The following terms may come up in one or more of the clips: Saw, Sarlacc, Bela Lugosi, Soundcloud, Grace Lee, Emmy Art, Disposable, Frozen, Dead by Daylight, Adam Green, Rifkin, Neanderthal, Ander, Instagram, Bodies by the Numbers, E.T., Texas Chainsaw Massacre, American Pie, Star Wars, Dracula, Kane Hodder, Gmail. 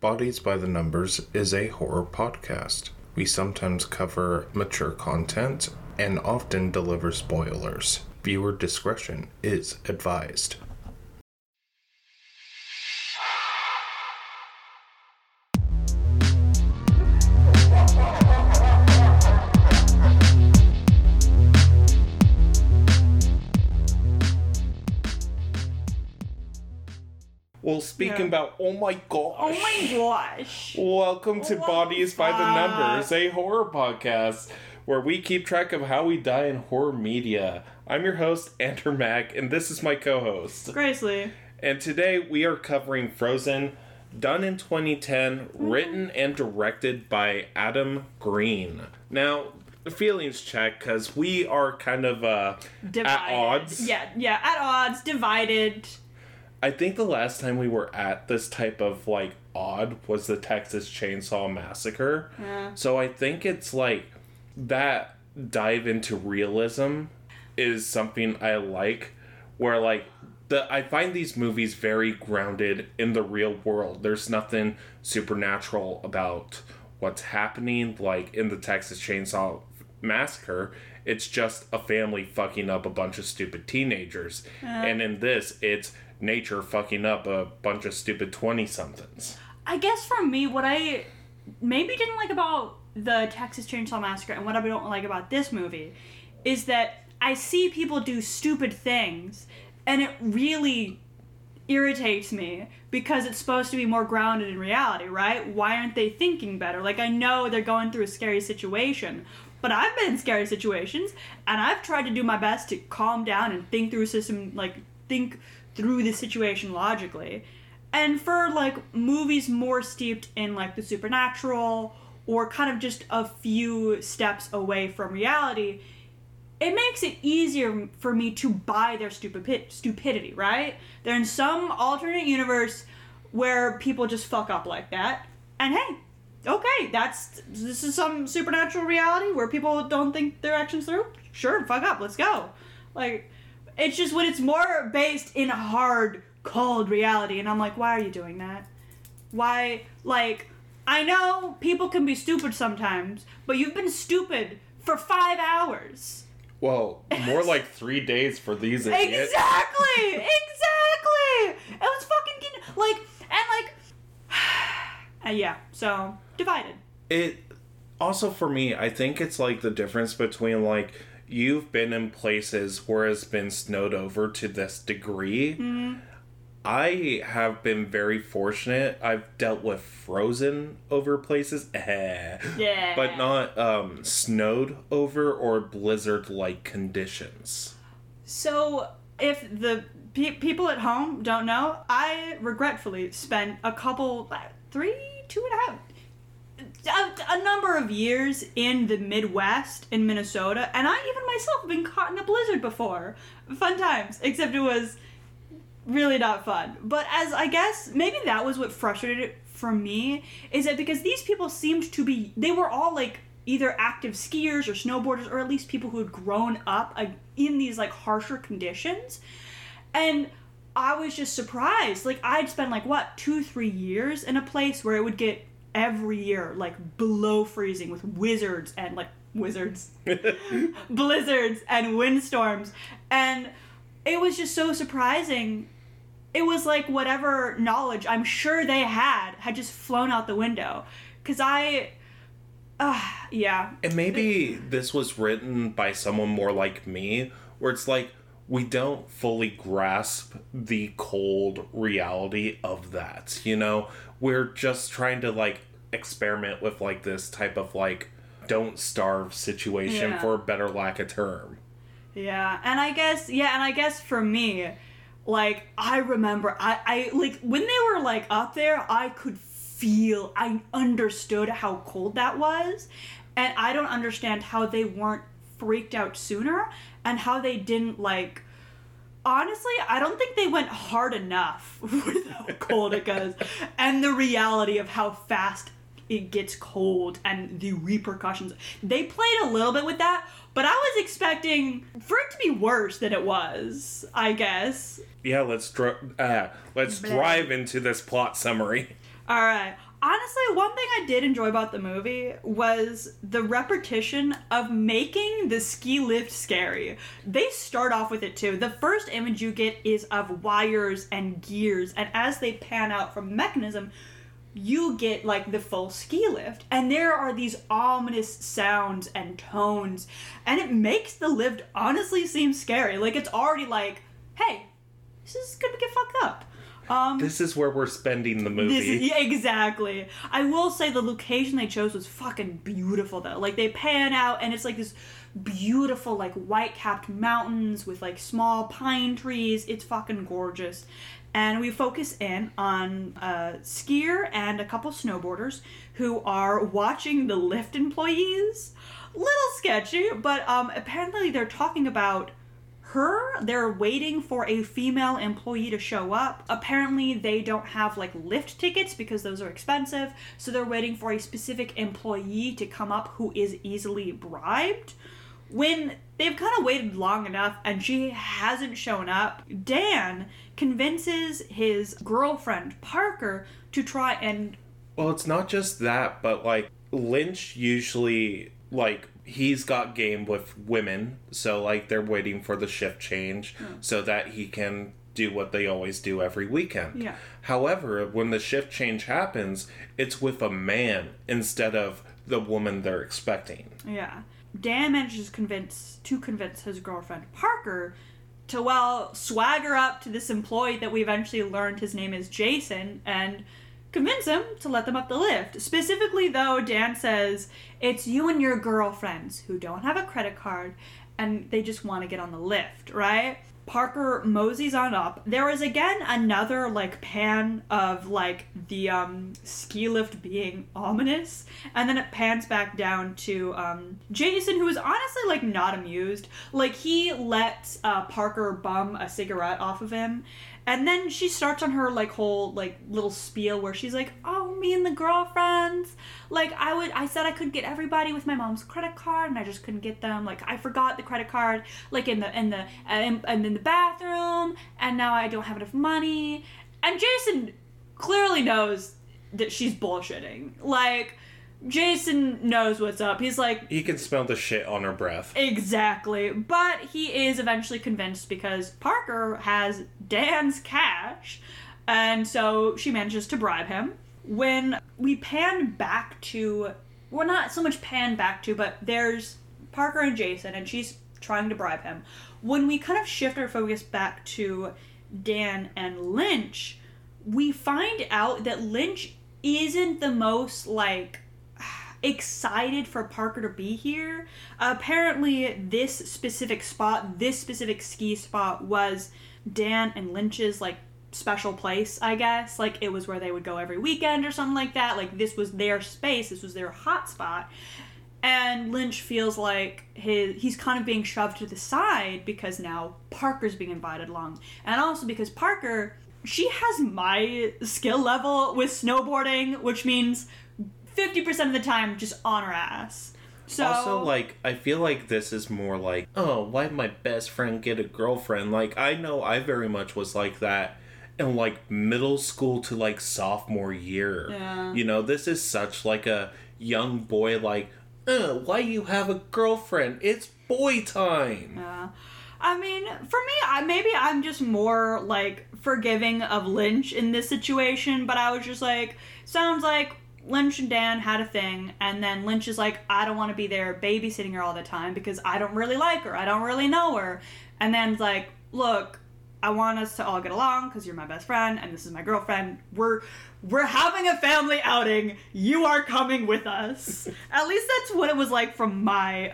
Bodies by the Numbers is a horror podcast. We sometimes cover mature content and often deliver spoilers. Viewer discretion is advised. Well, speaking about, oh my gosh, welcome to Bodies by the Numbers, a horror podcast where we keep track of how we die in horror media. I'm your host, Ander Mac, and this is my co-host, Grace Lee. And today we are covering Frozen, done in 2010, written and directed by Adam Green. Now, feelings check, because we are kind of at odds. Yeah, at odds, divided. I think the last time we were at this type of, odd was the Texas Chainsaw Massacre. Yeah. So I think it's, that dive into realism is something I like, where, I find these movies very grounded in the real world. There's nothing supernatural about what's happening, in the Texas Chainsaw Massacre. It's just a family fucking up a bunch of stupid teenagers. Yeah. And in this, it's nature fucking up a bunch of stupid 20-somethings. I guess for me, what I maybe didn't like about the Texas Chainsaw Massacre and what I don't like about this movie is that I see people do stupid things, and it really irritates me because it's supposed to be more grounded in reality, right? Why aren't they thinking better? I know they're going through a scary situation, but I've been in scary situations, and I've tried to do my best to calm down and think through a system, think through the situation logically. And for movies more steeped in the supernatural or kind of just a few steps away from reality, it makes it easier for me to buy their stupidity, right? They're in some alternate universe where people just fuck up like that. And hey, okay, this is some supernatural reality where people don't think their actions through. Sure, fuck up, let's go. It's just when it's more based in hard, cold reality. And I'm like, why are you doing that? Why? I know people can be stupid sometimes, but you've been stupid for 5 hours. Well, more 3 days for these idiots. Exactly! It was fucking... so, divided. It... Also, for me, I think it's, the difference between, you've been in places where it's been snowed over to this degree. Mm-hmm. I have been very fortunate. I've dealt with frozen over places. Yeah. But not snowed over or blizzard-like conditions. So, if the people at home don't know, I regretfully spent a couple... 2.5... a number of years in the Midwest, in Minnesota, and I even myself have been caught in a blizzard before. Fun times, except it was really not fun. But as I guess, maybe that was what frustrated it for me, is that because these people seemed to be, they were all either active skiers or snowboarders, or at least people who had grown up in these harsher conditions. And I was just surprised. I'd spend 2-3 years in a place where it would get every year below freezing with wizards blizzards and windstorms, and it was just so surprising. It was whatever knowledge I'm sure they had just flown out the window, because I and maybe this was written by someone more like me, where it's we don't fully grasp the cold reality of that, We're just trying to, experiment with, this type of, don't starve situation for a better lack of term. Yeah, and I guess for me, I remember, I when they were, up there, I could feel, I understood how cold that was, and I don't understand how they weren't freaked out sooner, and how they didn't, honestly, I don't think they went hard enough with how cold it goes and the reality of how fast it gets cold and the repercussions. They played a little bit with that, but I was expecting for it to be worse than it was, I guess. Yeah, let's drive into this plot summary. All right. Honestly, one thing I did enjoy about the movie was the repetition of making the ski lift scary. They start off with it too. The first image you get is of wires and gears, and as they pan out from the mechanism, you get like the full ski lift, and there are these ominous sounds and tones, and it makes the lift honestly seem scary. Like, it's already like, hey, this is gonna get fucked up. This is where we're spending the movie. Yeah, exactly. I will say the location they chose was fucking beautiful, though. Like, they pan out, and it's, like, this beautiful, like, white-capped mountains with, like, small pine trees. It's fucking gorgeous. And we focus in on a skier and a couple snowboarders who are watching the Lyft employees. Little sketchy, but apparently they're talking about her. They're waiting for a female employee to show up. Apparently they don't have like Lyft tickets because those are expensive, so they're waiting for a specific employee to come up who is easily bribed. When they've kind of waited long enough and she hasn't shown up, Dan convinces his girlfriend Parker to try and... Well, it's not just that, but like Lynch usually, like, he's got game with women, so, like, they're waiting for the shift change so that he can do what they always do every weekend. Yeah. However, when the shift change happens, it's with a man instead of the woman they're expecting. Yeah. Dan manages to convince his girlfriend Parker to, well, swagger up to this employee that we eventually learned his name is Jason, and convince him to let them up the lift. Specifically, though, Dan says, it's you and your girlfriends who don't have a credit card and they just want to get on the lift, right? Parker moseys on up. There is, again, another, like, pan of, like, the ski lift being ominous. And then it pans back down to Jason, who is honestly, like, not amused. Like, he lets Parker bum a cigarette off of him. And then she starts on her, like, whole, like, little spiel where she's like, oh, me and the girlfriends. Like, I said I could get everybody with my mom's credit card, and I just couldn't get them. Like, I forgot the credit card, like, in the bathroom, and now I don't have enough money. And Jason clearly knows that she's bullshitting. Like, Jason knows what's up. He's like... He can smell the shit on her breath. Exactly. But he is eventually convinced because Parker has Dan's cash. And so she manages to bribe him. When we pan back to... Well, not so much pan back to, but there's Parker and Jason, and she's trying to bribe him. When we kind of shift our focus back to Dan and Lynch, we find out that Lynch isn't the most, like... excited for Parker to be here. Apparently this specific ski spot was Dan and Lynch's, like, special place, I guess. Like, it was where they would go every weekend or something like that. Like, this was their space, this was their hot spot. And Lynch feels like he's kind of being shoved to the side because now Parker's being invited along. And also because Parker, she has my skill level with snowboarding, which means 50% of the time, just on her ass. So, also, like, I feel like this is more like, oh, why'd my best friend get a girlfriend? Like, I know I very much was like that in, like, middle school to, like, sophomore year. Yeah. You know, this is such, like, a young boy, like, why you have a girlfriend? It's boy time. Yeah. I mean, for me, maybe I'm just more, like, forgiving of Lynch in this situation, but I was just like, sounds like Lynch and Dan had a thing, and then Lynch is like, I don't want to be there babysitting her all the time because I don't really like her. I don't really know her. And Dan's like, look, I want us to all get along because you're my best friend and this is my girlfriend. We're having a family outing. You are coming with us. At least that's what it was like from my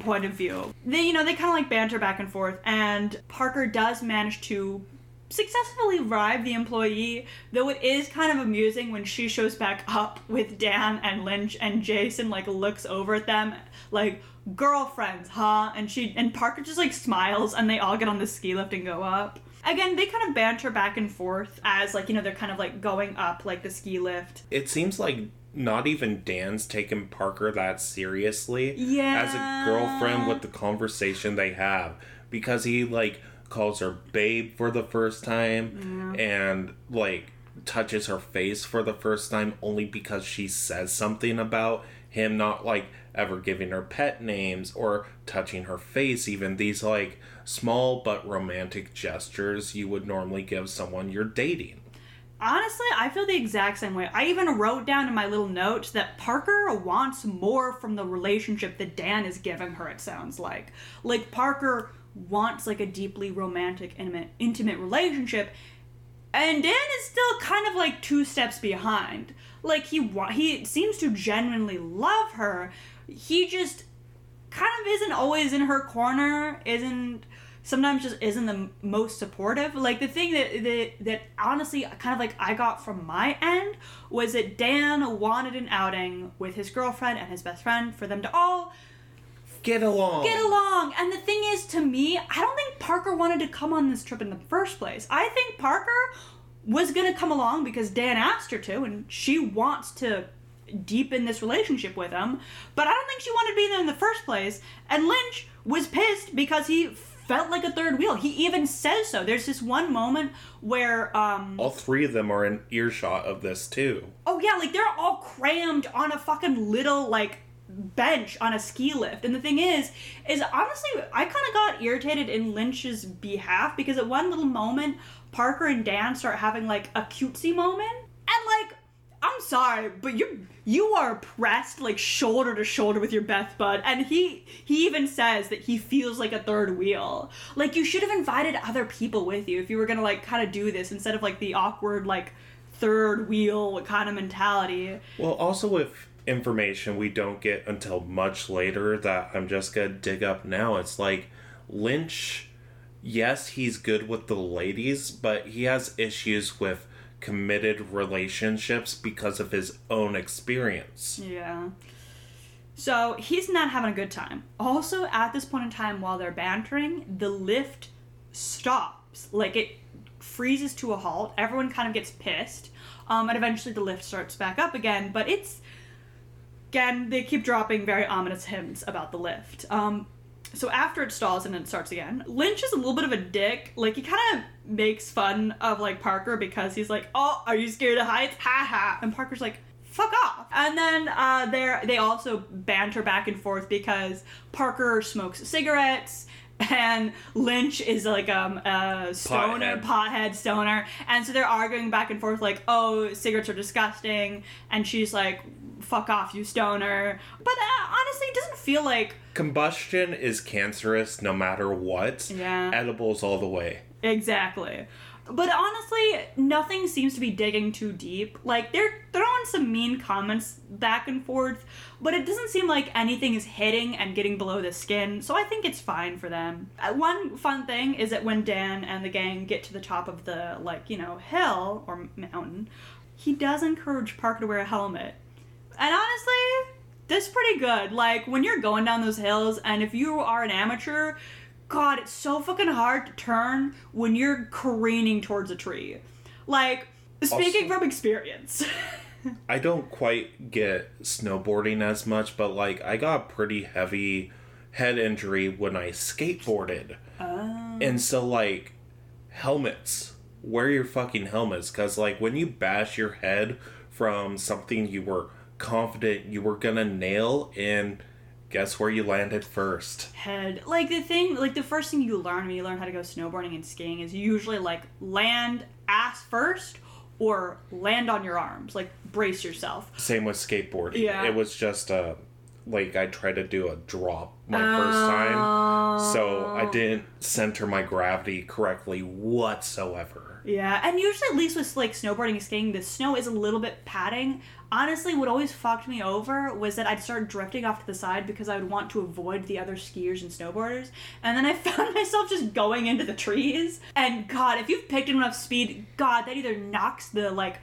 point of view. They kind of, like, banter back and forth, and Parker does manage to successfully bribe the employee, though it is kind of amusing when she shows back up with Dan and Lynch, and Jason, like, looks over at them like, girlfriends, huh? And Parker just, like, smiles, and they all get on the ski lift and go up. Again, they kind of banter back and forth as, like, they're kind of, like, going up, like, the ski lift. It seems like not even Dan's taking Parker that seriously as a girlfriend with the conversation they have, because he, like, calls her babe for the first time, and, like, touches her face for the first time only because she says something about him not, like, ever giving her pet names or touching her face. Even these, like, small but romantic gestures you would normally give someone you're dating. Honestly, I feel the exact same way. I even wrote down in my little note that Parker wants more from the relationship that Dan is giving her, it sounds like. Like, Parker wants, like, a deeply romantic, intimate relationship, and Dan is still kind of, like, two steps behind. Like, he seems to genuinely love her. He just kind of isn't always in her corner, sometimes just isn't the most supportive. Like, the thing that honestly kind of, like, I got from my end was that Dan wanted an outing with his girlfriend and his best friend for them to all get along. And the thing is, to me, I don't think Parker wanted to come on this trip in the first place. I think Parker was going to come along because Dan asked her to, and she wants to deepen this relationship with him. But I don't think she wanted to be there in the first place. And Lynch was pissed because he felt like a third wheel. He even says so. There's this one moment where all three of them are in earshot of this too. Oh yeah, like, they're all crammed on a fucking little, like, bench on a ski lift. And the thing is honestly, I kind of got irritated in Lynch's behalf because at one little moment, Parker and Dan start having, like, a cutesy moment. And, like, I'm sorry, but you are pressed, like, shoulder to shoulder with your best bud, and he even says that he feels like a third wheel. Like, you should have invited other people with you if you were gonna, like, kind of do this instead of, like, the awkward, like, third wheel kind of mentality. Well, also with information we don't get until much later that I'm just gonna dig up now, it's like, Lynch, yes, he's good with the ladies, but he has issues with committed relationships because of his own experience. Yeah. So he's not having a good time. Also, at this point in time, while they're bantering, the lift stops. Like, it freezes to a halt. Everyone kind of gets pissed. And eventually the lift starts back up again. But it's... Again, they keep dropping very ominous hints about the lift. So after it stalls and it starts again, Lynch is a little bit of a dick. Like, he kind of makes fun of, like, Parker because he's like, "Oh, are you scared of heights? Ha ha." And Parker's like, "Fuck off." And then they also banter back and forth because Parker smokes cigarettes and Lynch is, like, a stoner, pothead stoner. And so they're arguing back and forth like, "Oh, cigarettes are disgusting." And she's like, "Fuck off, you stoner." But honestly, it doesn't feel like... Combustion is cancerous no matter what. Yeah. Edibles all the way. Exactly. But honestly, nothing seems to be digging too deep. Like, they're throwing some mean comments back and forth, but it doesn't seem like anything is hitting and getting below the skin, so I think it's fine for them. One fun thing is that when Dan and the gang get to the top of the, like, you know, hill or mountain, he does encourage Parker to wear a helmet. And honestly, that's pretty good. Like, when you're going down those hills, and if you are an amateur, God, it's so fucking hard to turn when you're careening towards a tree. Like, speaking also, from experience. I don't quite get snowboarding as much, but, like, I got a pretty heavy head injury when I skateboarded. And so, like, helmets. Wear your fucking helmets. Because, like, when you bash your head from something you were confident you were gonna nail, and guess where you landed first? Head. Like, the first thing you learn when you learn how to go snowboarding and skiing is usually, like, land ass first or land on your arms. Like, brace yourself. Same with skateboarding. Yeah. It was just like, I tried to do a drop my first time, so I didn't center my gravity correctly whatsoever. Yeah, and usually, at least with, like, snowboarding and skiing, the snow is a little bit padding. Honestly, what always fucked me over was that I'd start drifting off to the side because I would want to avoid the other skiers and snowboarders, and then I found myself just going into the trees. And God, if you've picked enough speed, God, that either knocks the, like,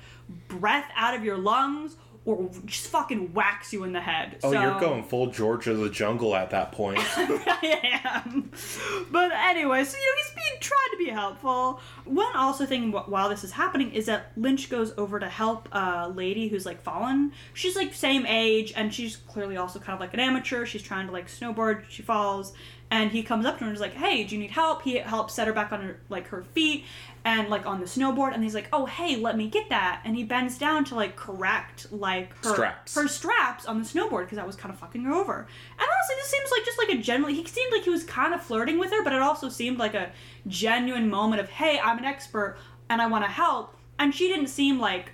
breath out of your lungs or just fucking whacks you in the head. Oh, so, you're going full George of the Jungle at that point. I am. But anyway, so, you know, he's trying to be helpful. One also thing while this is happening is that Lynch goes over to help a lady who's, like, fallen. She's, like, same age, and she's clearly also kind of, like, an amateur. She's trying to, like, snowboard. She falls. and he comes up to her and is like, hey, do you need help? He helps set her back on her, like, her feet and, like, on the snowboard, and he's like, oh, hey, let me get that, and he bends down to, like, correct, like, her straps on the snowboard, because that was kind of fucking her over. And honestly, this seems like just, like, a genuine, he seemed like he was kind of flirting with her, but it also seemed like a genuine moment of, hey, I'm an expert, and I want to help, and she didn't seem like,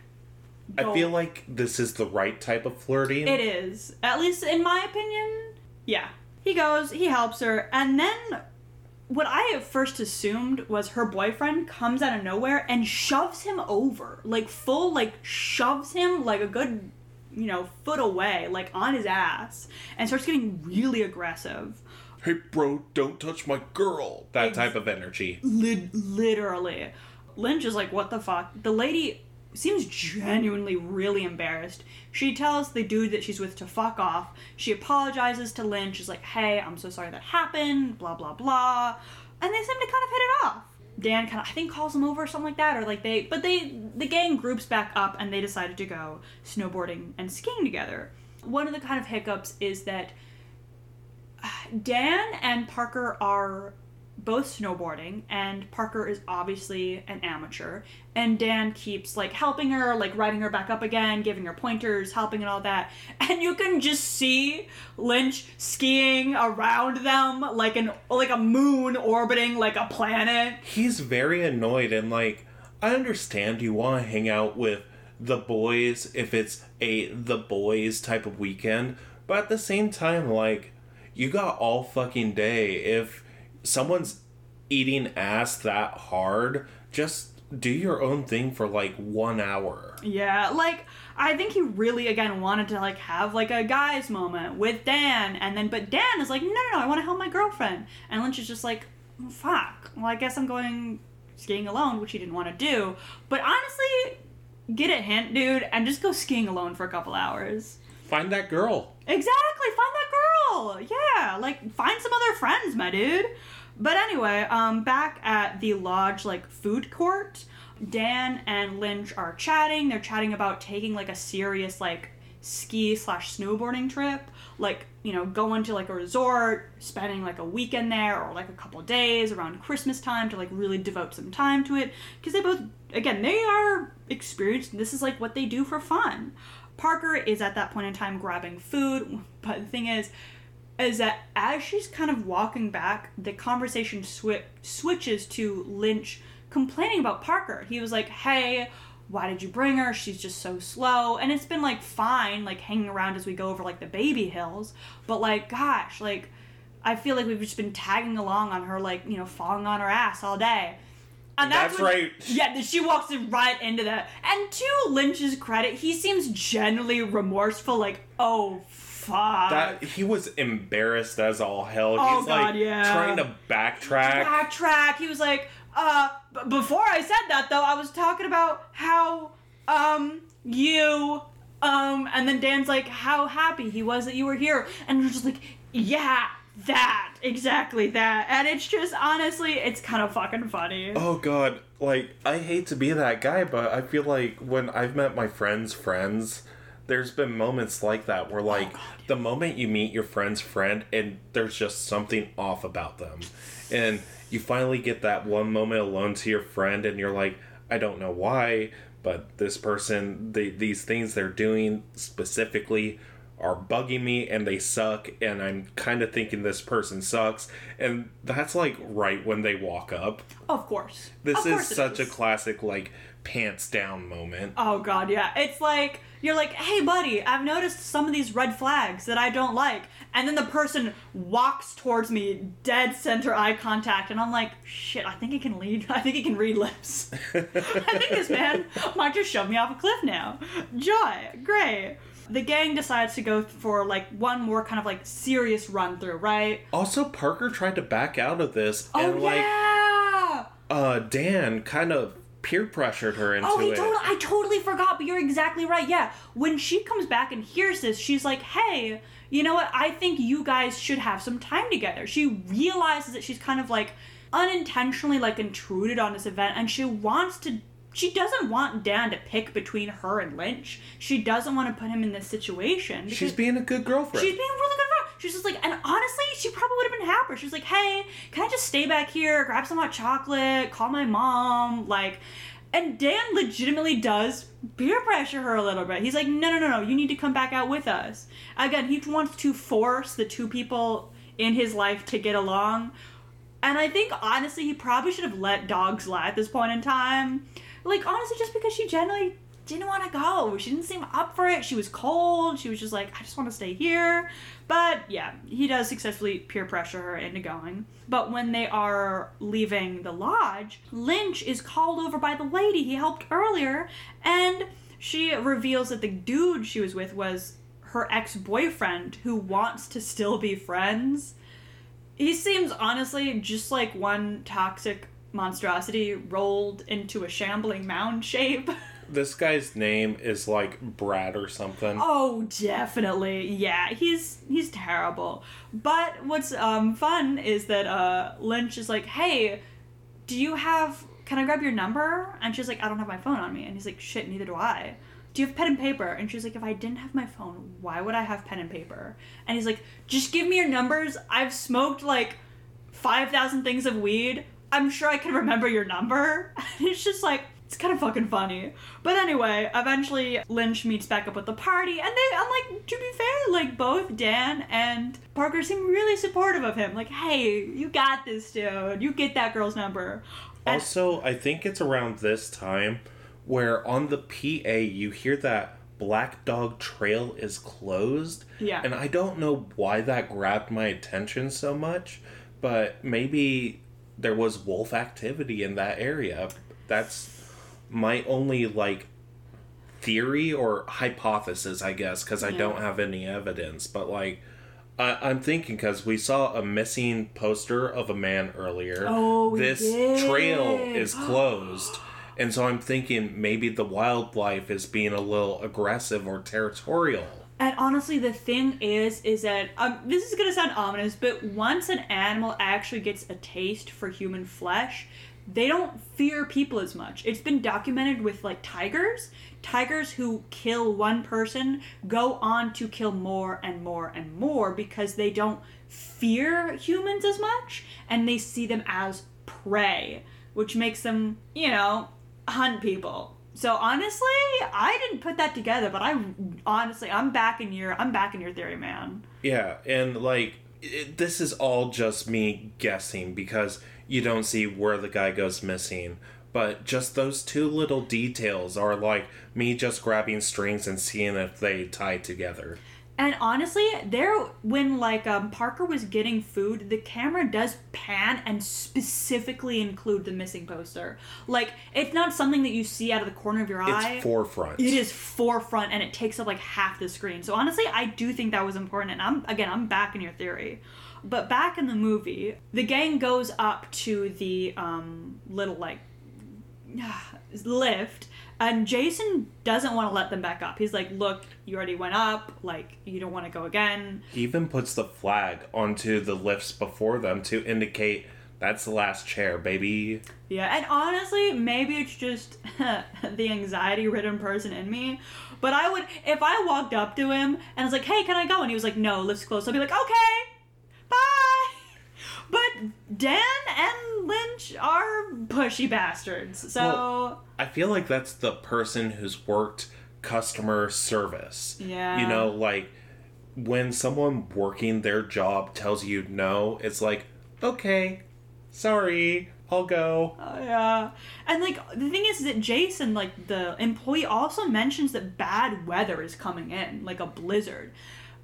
I feel like this is the right type of flirting. It is. At least in my opinion. Yeah. He goes, he helps her, and then what I at first assumed was her boyfriend comes out of nowhere and shoves him over. Like, full, like, shoves him, like, a good, you know, foot away, like, on his ass, and starts getting really aggressive. Hey, bro, don't touch my girl. That type of energy. Literally. Lynch is like, what the fuck? The lady seems genuinely really embarrassed. She tells the dude that she's with to fuck off. She apologizes to Lynch. She's like, hey, I'm so sorry that happened, blah, blah, blah. And they seem to kind of hit it off. Dan kind of, I think, calls him over or something like that. Or, like, the gang groups back up and they decided to go snowboarding and skiing together. One of the kind of hiccups is that Dan and Parker are both snowboarding, and Parker is obviously an amateur, and Dan keeps, like, helping her, like, riding her back up again, giving her pointers, helping and all that, and you can just see Lynch skiing around them like a moon orbiting, like, a planet. He's very annoyed, and, like, I understand you want to hang out with the boys if it's the boys type of weekend, but at the same time, like, you got all fucking day. If someone's eating ass that hard, just do your own thing for, like, 1 hour. Yeah, like, I think he really, again, wanted to, like, have, like, a guys moment with Dan, but Dan is like, no, I want to help my girlfriend. And Lynch is just like, fuck, well, I guess I'm going skiing alone, which he didn't want to do. But honestly, get a hint, dude, and just go skiing alone for a couple hours. Find that girl. Exactly, find that girl. Yeah, like, find some other friends, my dude. But anyway, back at the lodge, like, food court, Dan and Lynch are chatting. They're chatting about taking, like, a serious, like, ski/snowboarding trip. Like, you know, going to, like, a resort, spending, like, a weekend there or, like, a couple days around Christmas time to, like, really devote some time to it. Because they both, again, they are experienced. This is, like, what they do for fun. Parker is at that point in time grabbing food, but the thing is that as she's kind of walking back, the conversation switches to Lynch complaining about Parker. He was like, hey, why did you bring her? She's just so slow. And it's been, like, fine, like, hanging around as we go over, like, the baby hills, but, like, gosh, like, I feel like we've just been tagging along on her, like, you know, falling on her ass all day. And that's right. Yeah, she walks right into that. And to Lynch's credit, he seems genuinely remorseful, like, oh, fuck. He was embarrassed as all hell. Oh, he's, God, like, yeah, trying to backtrack. He was like, before I said that, though, I was talking about how, you, and then Dan's like, how happy he was that you were here. And you're just like, yeah, that, exactly that. And it's just, honestly, it's kind of fucking funny. Oh, God. Like, I hate to be that guy, but I feel like when I've met my friends' friends, there's been moments like that where, like, the moment you meet your friend's friend and there's just something off about them. And you finally get that one moment alone to your friend and you're like, I don't know why, but this person, these things they're doing specifically are bugging me and they suck and I'm kind of thinking this person sucks, and that's, like, right when they walk up. Of course. This is such a classic, like, pants down moment. Oh, God, yeah. It's like, you're like, hey, buddy, I've noticed some of these red flags that I don't like, and then the person walks towards me, dead center eye contact, and I'm like, shit, I think he can read lips. I think this man might just shove me off a cliff now. Joy. Great. The gang decides to go for, like, one more kind of, like, serious run-through, right? Also, Parker tried to back out of this. Oh, and, yeah! Dan kind of peer pressured her into it. I totally forgot, but you're exactly right, yeah. When she comes back and hears this, she's like, hey, you know what? I think you guys should have some time together. She realizes that she's kind of, like, unintentionally, like, intruded on this event, and she doesn't want Dan to pick between her and Lynch. She doesn't want to put him in this situation. She's being a good girlfriend. She was just like, and honestly, she probably would have been happier. She was like, hey, can I just stay back here, grab some hot chocolate, call my mom, like... And Dan legitimately does peer pressure her a little bit. He's like, no, you need to come back out with us. Again, he wants to force the two people in his life to get along. And I think, honestly, he probably should have let dogs lie at this point in time. Like, honestly, just because she generally didn't want to go. She didn't seem up for it. She was cold. She was just like, I just want to stay here. But, yeah, he does successfully peer pressure her into going. But when they are leaving the lodge, Lynch is called over by the lady he helped earlier, and she reveals that the dude she was with was her ex-boyfriend who wants to still be friends. He seems, honestly, just like one toxic monstrosity rolled into a shambling mound shape. This guy's name is, like, Brad or something. Oh, definitely. Yeah, he's terrible. But what's fun is that Lynch is like, hey, can I grab your number? And she's like, I don't have my phone on me. And he's like, shit, neither do I. Do you have pen and paper? And she's like, if I didn't have my phone, why would I have pen and paper? And he's like, just give me your numbers. I've smoked, like, 5,000 things of weed. I'm sure I can remember your number. And it's just like... It's kind of fucking funny. But anyway, eventually Lynch meets back up with the party, and to be fair, like, both Dan and Parker seem really supportive of him. Like, hey, you got this, dude. You get that girl's number. And also, I think it's around this time where on the PA you hear that Black Dog Trail is closed. Yeah. And I don't know why that grabbed my attention so much, but maybe there was wolf activity in that area. That's... my only, like, theory or hypothesis, I guess, because I don't have any evidence. But, like, I'm thinking because we saw a missing poster of a man earlier. Oh, this trail is closed. And so I'm thinking maybe the wildlife is being a little aggressive or territorial. And honestly, the thing is that, this is going to sound ominous, but once an animal actually gets a taste for human flesh... they don't fear people as much. It's been documented with, like, tigers. Tigers who kill one person go on to kill more and more and more because they don't fear humans as much, and they see them as prey, which makes them, hunt people. So, honestly, I didn't put that together, but I'm back in your theory, man. Yeah, and, like, this is all just me guessing because... you don't see where the guy goes missing. But just those two little details are like me just grabbing strings and seeing if they tie together. And honestly, when Parker was getting food, the camera does pan and specifically include the missing poster. Like, it's not something that you see out of the corner of your eye. It's forefront. It is forefront, and it takes up like half the screen. So honestly, I do think that was important. And I'm back in your theory. But back in the movie, the gang goes up to the little, like, lift, and Jason doesn't want to let them back up. He's like, look, you already went up, like, you don't want to go again. He even puts the flag onto the lifts before them to indicate that's the last chair, baby. Yeah, and honestly, maybe it's just the anxiety-ridden person in me, but I would, if I walked up to him and was like, hey, can I go? And he was like, no, lift's closed. I'd be like, okay. Bye! But Dan and Lynch are pushy bastards, so... Well, I feel like that's the person who's worked customer service. Yeah. You know, like, when someone working their job tells you no, it's like, okay, sorry, I'll go. Oh, yeah. And, like, the thing is that Jason, like, the employee also mentions that bad weather is coming in, like a blizzard.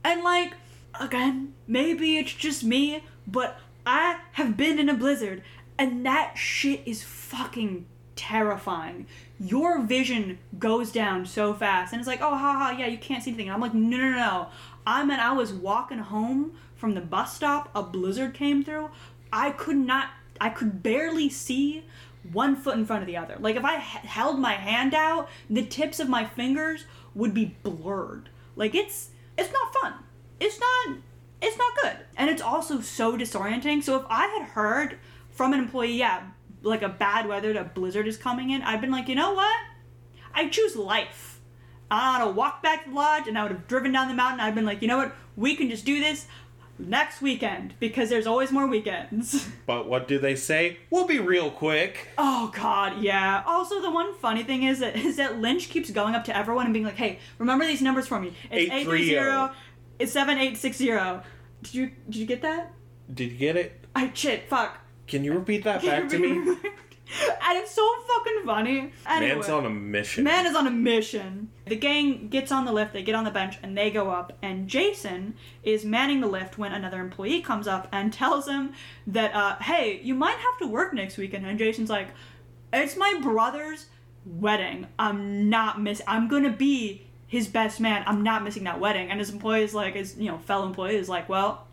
And, like... again, maybe it's just me, but I have been in a blizzard, and that shit is fucking terrifying. Your vision goes down so fast, and it's like, oh, haha, yeah, you can't see anything. And I'm like, no. I was walking home from the bus stop, a blizzard came through. I could barely see one foot in front of the other. Like, if I held my hand out, the tips of my fingers would be blurred. Like, it's not fun. It's not good. And it's also so disorienting. So if I had heard from an employee, like a bad weather, a blizzard is coming in, I'd been like, you know what? I choose life. I would have walked back to the lodge, and I would have driven down the mountain. I'd been like, you know what? We can just do this. next weekend, because there's always more weekends. But what do they say? We'll be real quick. Oh, God, yeah. Also, the one funny thing is that Lynch keeps going up to everyone and being like, hey, remember these numbers for me. It's 830. It's 7860. Did you get that? Did you get it? Fuck. Can you repeat that back to me? And it's so fucking funny. Anyway, man's on a mission. Man is on a mission. The gang gets on the lift, they get on the bench, and they go up. And Jason is manning the lift when another employee comes up and tells him that, hey, you might have to work next weekend. And Jason's like, it's my brother's wedding. I'm gonna be his best man. I'm not missing that wedding. And his employee is like, fellow employee is like, well,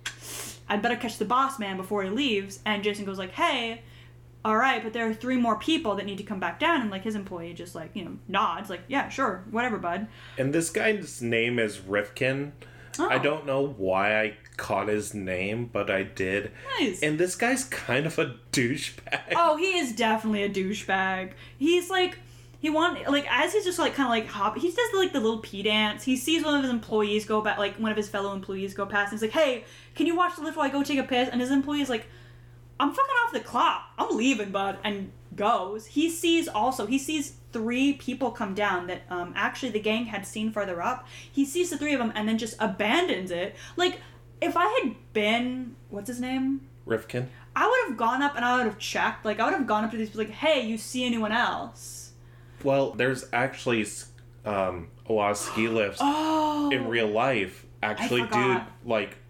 I'd better catch the boss man before he leaves. And Jason goes like, hey, all right, but there are 3 more people that need to come back down. And, his employee just, nods. Like, yeah, sure, whatever, bud. And this guy's name is Rifkin. Oh. I don't know why I caught his name, but I did. Nice. And this guy's kind of a douchebag. Oh, he is definitely a douchebag. He's, he does, the little pee dance. He sees one of his employees go back, one of his fellow employees go past. And he's like, hey, can you watch the lift while I go take a piss? And his employee's like, I'm fucking off the clock. I'm leaving, bud. And goes. He sees 3 people come down that actually the gang had seen further up. He sees the 3 of them and then just abandons it. If I had been... What's his name? Rifkin. I would have gone up and I would have checked. I would have gone up to these people hey, you see anyone else? Well, there's actually a lot of ski lifts in real life. Actually do,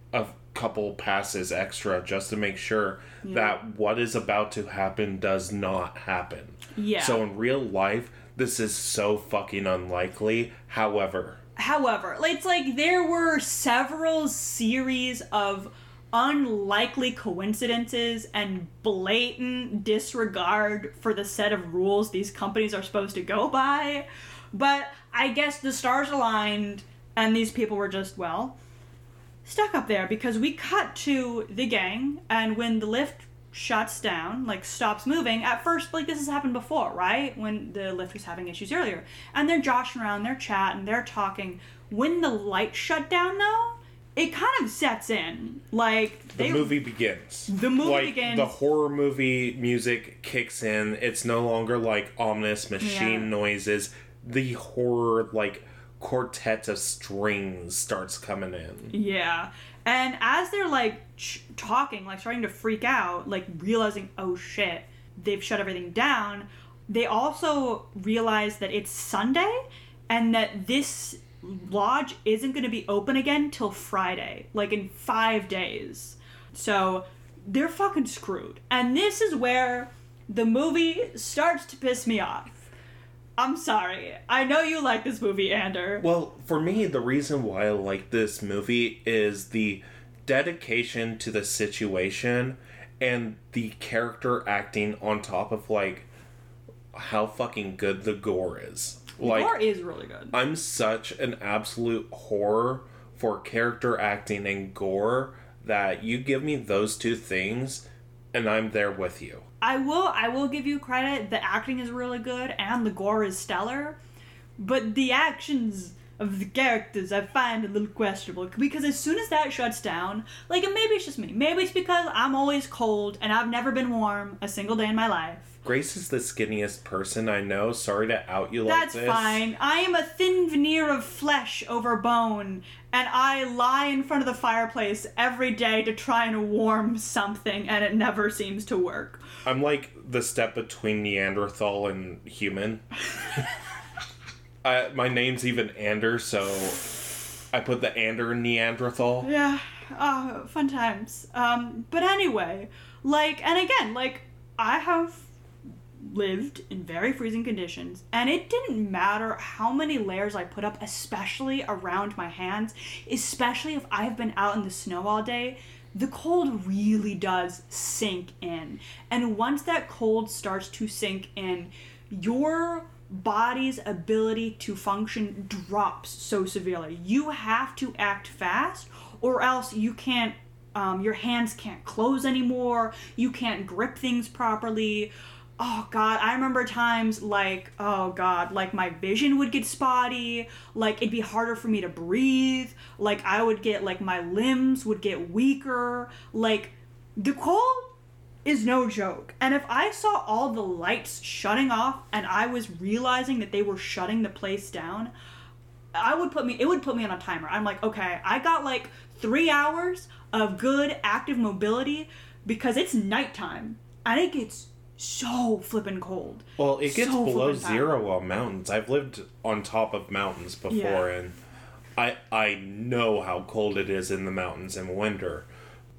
a couple passes extra just to make sure that what is about to happen does not happen. Yeah. So in real life, this is so fucking unlikely. However, there were several series of unlikely coincidences and blatant disregard for the set of rules these companies are supposed to go by. But I guess the stars aligned and these people were just, stuck up there, because we cut to the gang, and when the lift shuts down, stops moving, at first, this has happened before, right? When the lift was having issues earlier. And they're joshing around, they're chatting, they're talking. When the light shut down, though, it kind of sets in. The movie begins. The horror movie music kicks in. It's no longer, ominous machine noises. The horror, quartet of strings starts coming in. Yeah. And as they're talking, starting to freak out, realizing, oh shit, they've shut everything down, they also realize that it's Sunday and that this lodge isn't going to be open again till Friday, in 5 days. So they're fucking screwed. And this is where the movie starts to piss me off. I'm sorry. I know you like this movie, Ander. Well, for me, the reason why I like this movie is the dedication to the situation and the character acting on top of, how fucking good the gore is. The gore is really good. I'm such an absolute whore for character acting and gore that you give me those 2 things and I'm there with you. I will give you credit. The acting is really good and the gore is stellar. But the actions of the characters I find a little questionable. Because as soon as that shuts down, and maybe it's just me. Maybe it's because I'm always cold and I've never been warm a single day in my life. Grace is the skinniest person I know. Sorry to out you like this. That's fine. I am a thin veneer of flesh over bone, and I lie in front of the fireplace every day to try and warm something, and it never seems to work. I'm the step between Neanderthal and human. My name's even Ander, so I put the Ander in Neanderthal. Yeah. Oh, fun times. But anyway, and again, I have lived in very freezing conditions, and it didn't matter how many layers I put up, especially around my hands, especially if I've been out in the snow all day. The cold really does sink in, and once that cold starts to sink in, your body's ability to function drops so severely. You have to act fast, or else you can't, your hands can't close anymore, you can't grip things properly. oh God, I remember times like, oh God, like my vision would get spotty, like it'd be harder for me to breathe, like I would get, like my limbs would get weaker, like the cold is no joke. And if I saw all the lights shutting off and I was realizing that they were shutting the place down, it would put me on a timer. I'm like, okay, I got like 3 hours of good active mobility because it's nighttime and it gets so flippin' cold. Well, it gets so below zero on mountains. I've lived on top of mountains before, and I know how cold it is in the mountains in winter.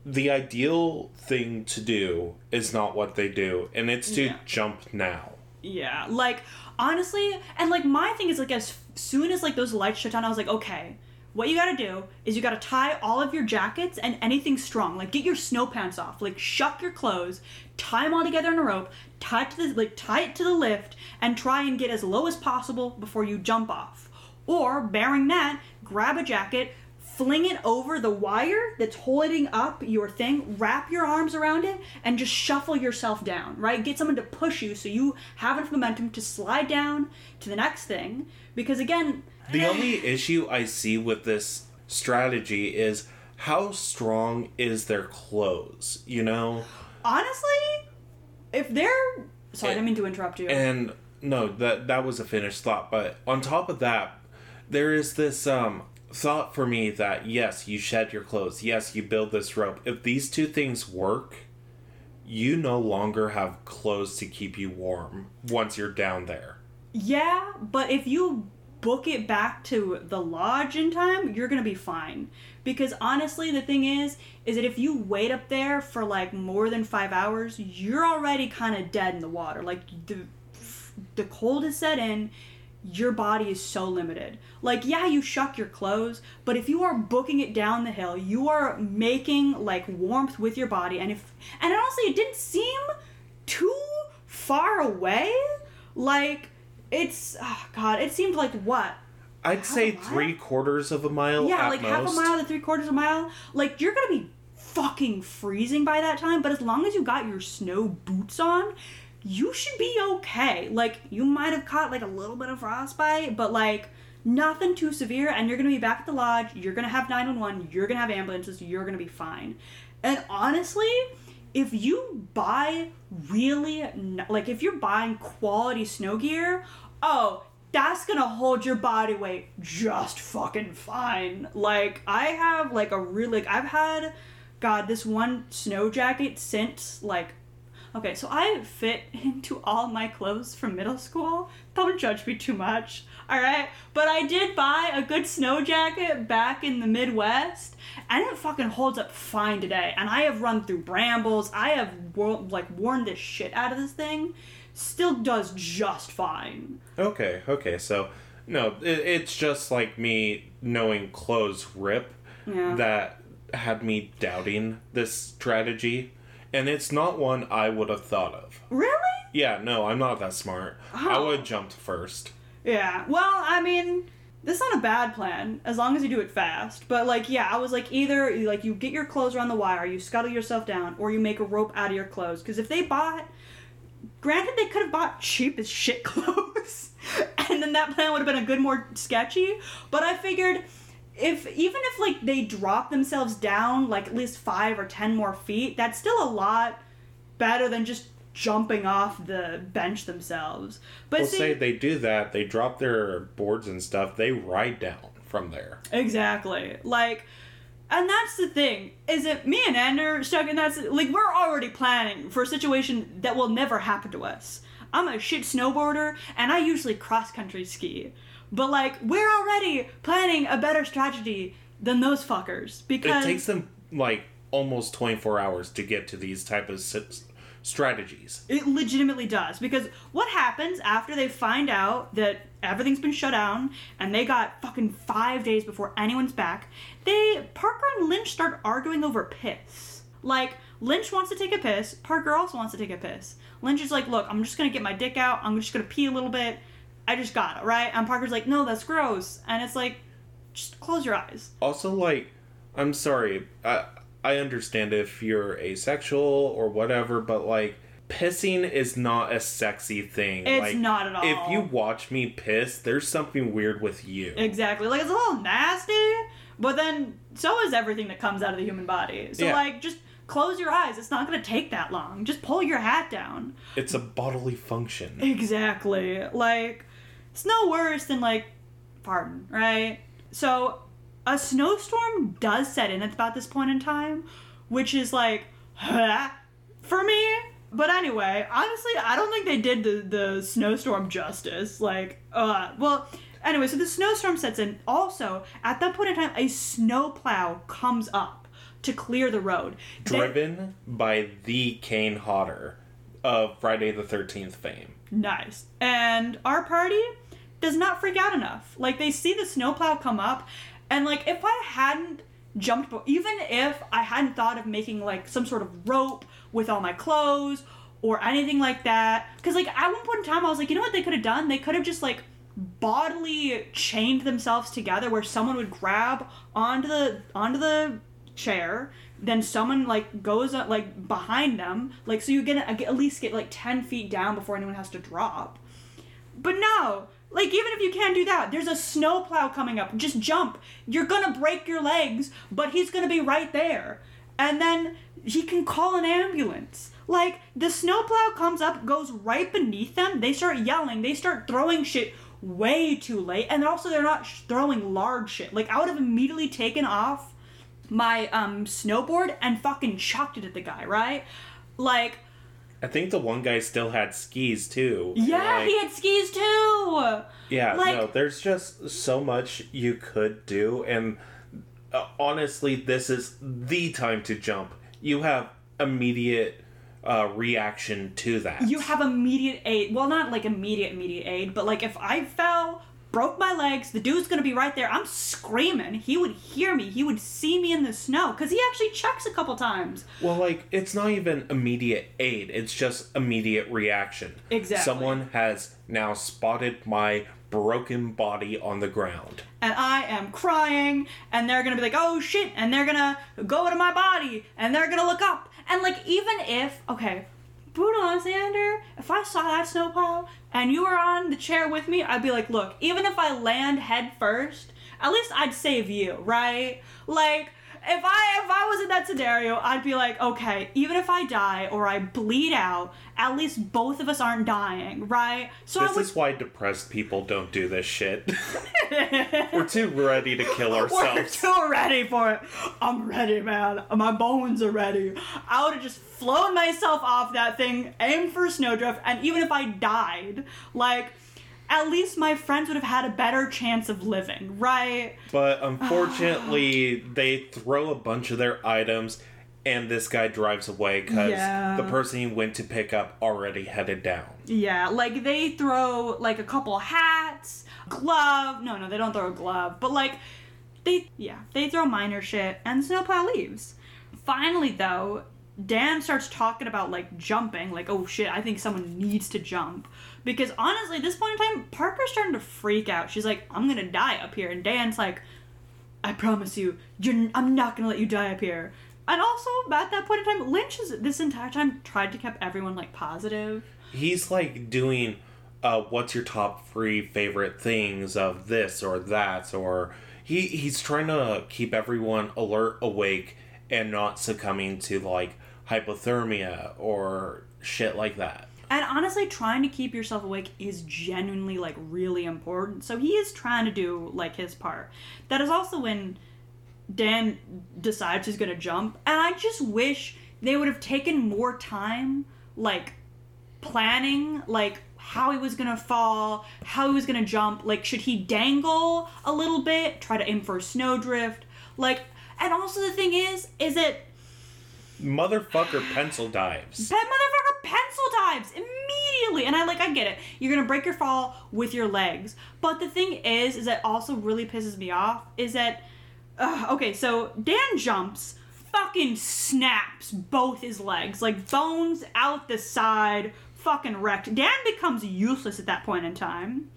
The ideal thing to do is not what they do, and it's to jump now. Yeah, like, honestly, and, like, my thing is, like, as soon as, like, those lights shut down, I was like, okay, what you gotta do is you gotta tie all of your jackets and anything strong. Like, get your snow pants off. Like, shuck your clothes, tie them all together in a rope, tie it to the lift, and try and get as low as possible before you jump off. Or, barring that, grab a jacket, fling it over the wire that's holding up your thing, wrap your arms around it, and just shuffle yourself down, right? Get someone to push you so you have enough momentum to slide down to the next thing. Because again... The only issue I see with this strategy is how strong is their clothes, you know? Honestly, if they're... Sorry, I didn't mean to interrupt you. And no, that was a finished thought. But on top of that, there is this... thought for me that, yes, you shed your clothes, yes, you build this rope. If these two things work, you no longer have clothes to keep you warm once you're down there. Yeah, but if you book it back to the lodge in time, you're gonna be fine. Because honestly, the thing is that if you wait up there for like more than 5 hours, you're already kind of dead in the water. Like the cold is set in. Your body is so limited. Like, yeah, you shuck your clothes, but if you are booking it down the hill, you are making, like, warmth with your body. And honestly, it didn't seem too far away. Like, it seemed like what? I'd say 3/4 of a mile. Yeah, like half a mile to 3/4 of a mile. Like, you're gonna be fucking freezing by that time, but as long as you got your snow boots on, you should be okay. Like, you might have caught, like, a little bit of frostbite, but, like, nothing too severe, and you're gonna be back at the lodge, you're gonna have 911, you're gonna have ambulances, you're gonna be fine. And honestly, if you buy if you're buying quality snow gear, oh, that's gonna hold your body weight just fucking fine. Like, I have, like, a really, like, I've had, God, this one snow jacket since, like, okay, so I fit into all my clothes from middle school. Don't judge me too much, all right? But I did buy a good snow jacket back in the Midwest, and it fucking holds up fine today. And I have run through brambles. I have, like, worn the shit out of this thing. Still does just fine. Okay, so, no, it's just like me knowing clothes rip that had me doubting this strategy. And it's not one I would have thought of. Really? Yeah, no, I'm not that smart. Oh. I would have jumped first. Yeah, well, I mean, that's not a bad plan, as long as you do it fast. But, like, yeah, I was, like, either, like, you get your clothes around the wire, you scuttle yourself down, or you make a rope out of your clothes. Because if they bought... Granted, they could have bought cheap as shit clothes. And then that plan would have been a good more sketchy. But I figured... Even if, like, they drop themselves down, like, at least 5 or 10 more feet, that's still a lot better than just jumping off the bench themselves. But we'll say they do that, they drop their boards and stuff, they ride down from there. Exactly. Like, and that's the thing, is that me and Ander stuck in that, like, we're already planning for a situation that will never happen to us. I'm a shit snowboarder, and I usually cross-country ski. But, like, we're already planning a better strategy than those fuckers, because... It takes them, like, almost 24 hours to get to these type of strategies. It legitimately does, because what happens after they find out that everything's been shut down, and they got fucking 5 days before anyone's back, Parker and Lynch start arguing over piss. Like, Lynch wants to take a piss, Parker also wants to take a piss. Lynch is like, look, I'm just gonna get my dick out, I'm just gonna pee a little bit, I just got it, right? And Parker's like, no, that's gross. And it's like, just close your eyes. Also, like, I'm sorry. I understand if you're asexual or whatever, but, like, pissing is not a sexy thing. It's like, not at all. If you watch me piss, there's something weird with you. Exactly. Like, it's a little nasty, but then so is everything that comes out of the human body. So, like, just close your eyes. It's not going to take that long. Just pull your hat down. It's a bodily function. Exactly. Like, it's no worse than, like, farting, right? So, a snowstorm does set in at about this point in time, which is, like, for me. But anyway, honestly, I don't think they did the snowstorm justice. Like, well, anyway, so the snowstorm sets in. Also, at that point in time, a snowplow comes up to clear the road. Driven by the Kane Hodder of Friday the 13th fame. Nice. And our party does not freak out enough. Like, they see the snowplow come up, and, like, if I hadn't jumped, even if I hadn't thought of making, like, some sort of rope with all my clothes or anything like that, because, like, at one point in time I was like, you know what they could have done? They could have just, like, bodily chained themselves together where someone would grab onto the chair, then someone, like, goes, like, behind them, like, so you get at least get, like, 10 feet down before anyone has to drop. But no. Like, even if you can't do that, there's a snowplow coming up. Just jump. You're gonna break your legs, but he's gonna be right there. And then he can call an ambulance. Like, the snowplow comes up, goes right beneath them. They start yelling. They start throwing shit way too late. And also, they're not throwing large shit. Like, I would have immediately taken off my snowboard and fucking chucked it at the guy, right? Like, I think the one guy still had skis, too. Yeah, like, he had skis, too! Yeah, like, no, there's just so much you could do, and honestly, this is the time to jump. You have immediate reaction to that. You have immediate aid. Well, not, like, immediate aid, but, like, if I fell, broke my legs, the dude's gonna be right there. I'm screaming. He would hear me. He would see me in the snow, because he actually checks a couple times. Well, like, it's not even immediate aid. It's just immediate reaction. Exactly. Someone has now spotted my broken body on the ground. And I am crying, and they're gonna be like, oh, shit, and they're gonna go to my body, and they're gonna look up. And, like, even if, okay, brutal, honestly, Ander, if I saw that snowplow and you were on the chair with me, I'd be like, look, even if I land head first, at least I'd save you, right? Like, if I was in that scenario, I'd be like, okay, even if I die or I bleed out, at least both of us aren't dying, right? So this is why depressed people don't do this shit. We're too ready to kill ourselves. We're too ready for it. I'm ready, man. My bones are ready. I would have just flown myself off that thing, aimed for a snowdrift, and even if I died, like, at least my friends would have had a better chance of living, right? But unfortunately, they throw a bunch of their items, and this guy drives away because the person he went to pick up already headed down. Yeah, like, they throw, like, a couple hats, glove. No, they don't throw a glove. But, like, they throw minor shit, and the snowplow leaves. Finally, though, Dan starts talking about, like, jumping. Like, oh, shit, I think someone needs to jump. Because, honestly, at this point in time, Parker's starting to freak out. She's like, I'm gonna die up here. And Dan's like, I promise you, I'm not gonna let you die up here. And also, at that point in time, Lynch has, this entire time, tried to keep everyone, like, positive. He's, like, doing, what's your top 3 favorite things of this or that, or he's trying to keep everyone alert, awake, and not succumbing to, like, hypothermia or shit like that. And honestly, trying to keep yourself awake is genuinely, like, really important. So he is trying to do, like, his part. That is also when Dan decides he's gonna jump. And I just wish they would have taken more time, like, planning, like, how he was gonna fall, how he was gonna jump. Like, should he dangle a little bit? Try to aim for a snowdrift? Like, and also the thing is that motherfucker pencil dives. That motherfucker pencil dives immediately. And I get it. You're going to break your fall with your legs. But the thing is that also really pisses me off is that, okay, so Dan jumps, fucking snaps both his legs. Like, bones out the side, fucking wrecked. Dan becomes useless at that point in time.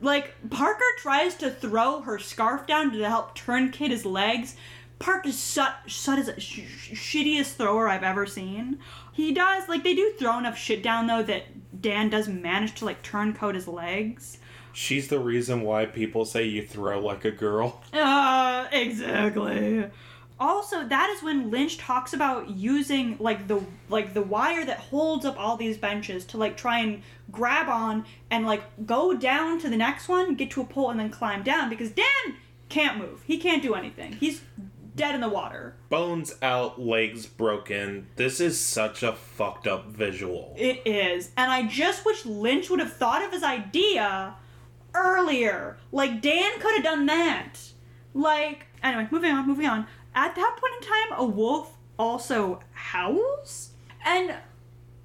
Like, Parker tries to throw her scarf down to help turn Kid his legs. Park is shut is a shittiest thrower I've ever seen. He does, like, they do throw enough shit down, though, that Dan does manage to, like, turncoat his legs. She's the reason why people say you throw like a girl. Exactly. Also, that is when Lynch talks about using, like, the wire that holds up all these benches to, like, try and grab on and, like, go down to the next one, get to a pole, and then climb down. Because Dan can't move. He can't do anything. He's dead in the water. Bones out, legs broken. This is such a fucked up visual. It is. And I just wish Lynch would have thought of his idea earlier. Like, Dan could have done that. Like, anyway, moving on. At that point in time, a wolf also howls. And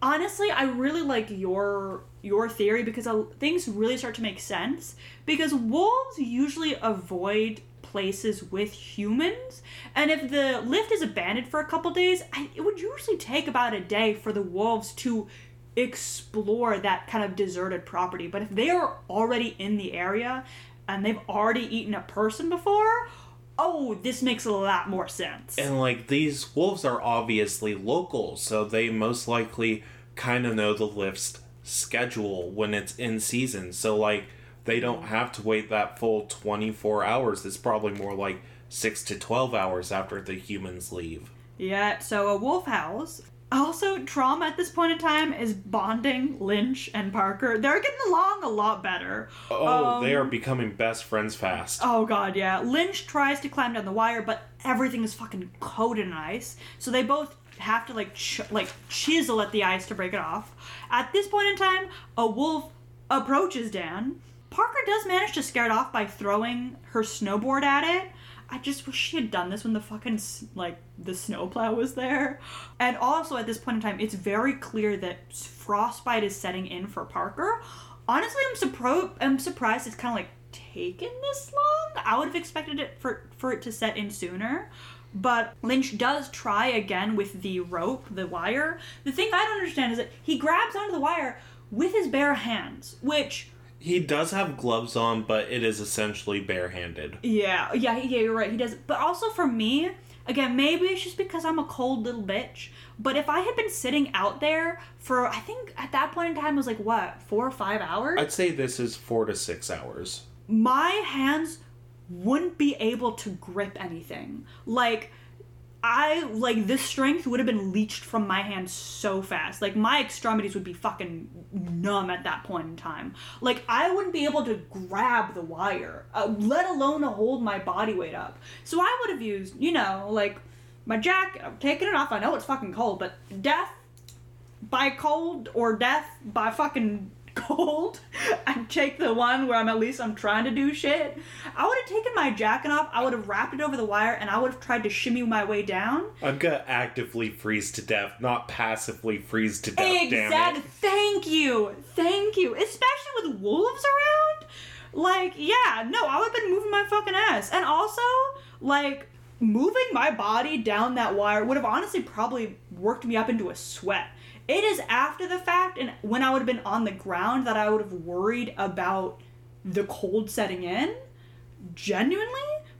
honestly, I really like your theory, because things really start to make sense. Because wolves usually avoid places with humans. And if the lift is abandoned for a couple days, it would usually take about a day for the wolves to explore that kind of deserted property. But if they are already in the area and they've already eaten a person before... Oh, this makes a lot more sense. And, like, these wolves are obviously local, so they most likely kind of know the lift's schedule when it's in season. So, like, they don't have to wait that full 24 hours. It's probably more like 6 to 12 hours after the humans leave. Yeah, so a wolf howls. Also, trauma at this point in time is bonding Lynch and Parker. They're getting along a lot better. Oh, they are becoming best friends fast. Oh, God, yeah. Lynch tries to climb down the wire, but everything is fucking coated in ice. So they both have to, like, chisel at the ice to break it off. At this point in time, a wolf approaches Dan. Parker does manage to scare it off by throwing her snowboard at it. I just wish she had done this when the fucking, like, the snowplow was there. And also, at this point in time, it's very clear that frostbite is setting in for Parker. Honestly, I'm surprised it's kind of, like, taken this long. I would have expected it for it to set in sooner. But Lynch does try again with the rope, the wire. The thing I don't understand is that he grabs onto the wire with his bare hands, which... He does have gloves on, but it is essentially barehanded. Yeah, you're right. He does. But also for me, again, maybe it's just because I'm a cold little bitch, but if I had been sitting out there for, I think at that point in time, it was like, what, 4 or 5 hours? I'd say this is 4 to 6 hours. My hands wouldn't be able to grip anything. Like, this strength would have been leached from my hands so fast. Like, my extremities would be fucking numb at that point in time. Like, I wouldn't be able to grab the wire, let alone hold my body weight up. So I would have used, you know, like, my jacket. I'm taking it off. I know it's fucking cold, but death by cold or death by fucking cold. I'd take the one where I'm trying to do shit. I would have taken my jacket off, I would have wrapped it over the wire, and I would have tried to shimmy my way down. I'm gonna actively freeze to death, not passively freeze to death. Exactly. Thank you. Especially with wolves around. Like, yeah, no, I would have been moving my fucking ass. And also, like, moving my body down that wire would have honestly probably worked me up into a sweat. It is after the fact, and when I would have been on the ground, that I would have worried about the cold setting in, genuinely.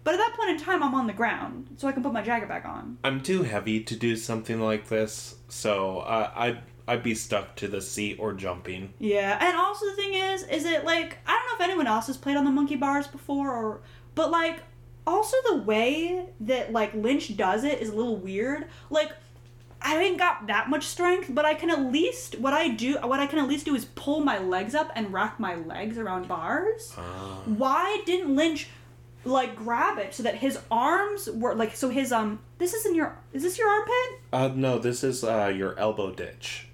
But at that point in time, I'm on the ground, so I can put my jacket back on. I'm too heavy to do something like this, so I'd be stuck to the seat or jumping. Yeah, and also the thing is it, like, I don't know if anyone else has played on the monkey bars before, but, like, also the way that, like, Lynch does it is a little weird. Like, I haven't got that much strength, but I can at least... What I can at least do is pull my legs up and wrap my legs around bars. Why didn't Lynch, like, grab it so that his arms were... Like, so his, This isn't your... Is this your armpit? No, this is, your elbow ditch.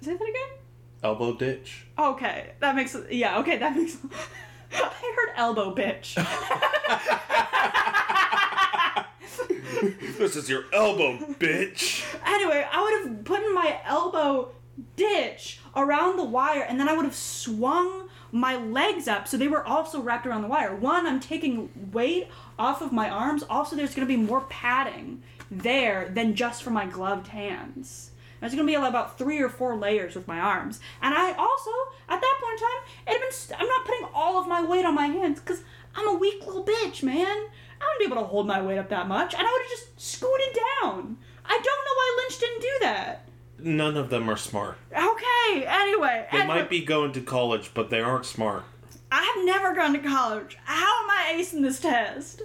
Say that again? Elbow ditch. Okay, that makes... Yeah, okay, that makes... I heard elbow bitch. This is your elbow, bitch. Anyway, I would have put my elbow ditch around the wire, and then I would have swung my legs up so they were also wrapped around the wire. One, I'm taking weight off of my arms. Also, there's going to be more padding there than just for my gloved hands. There's going to be about 3 or 4 layers with my arms. And I also, at that point in time, I'm not putting all of my weight on my hands because I'm a weak little bitch, man. I'm wouldn't be able to hold my weight up that much, and I would have just scooted down. I don't know why Lynch didn't do that. None of them are smart. Okay, anyway. They might be going to college, but they aren't smart. I have never gone to college. How am I acing this test?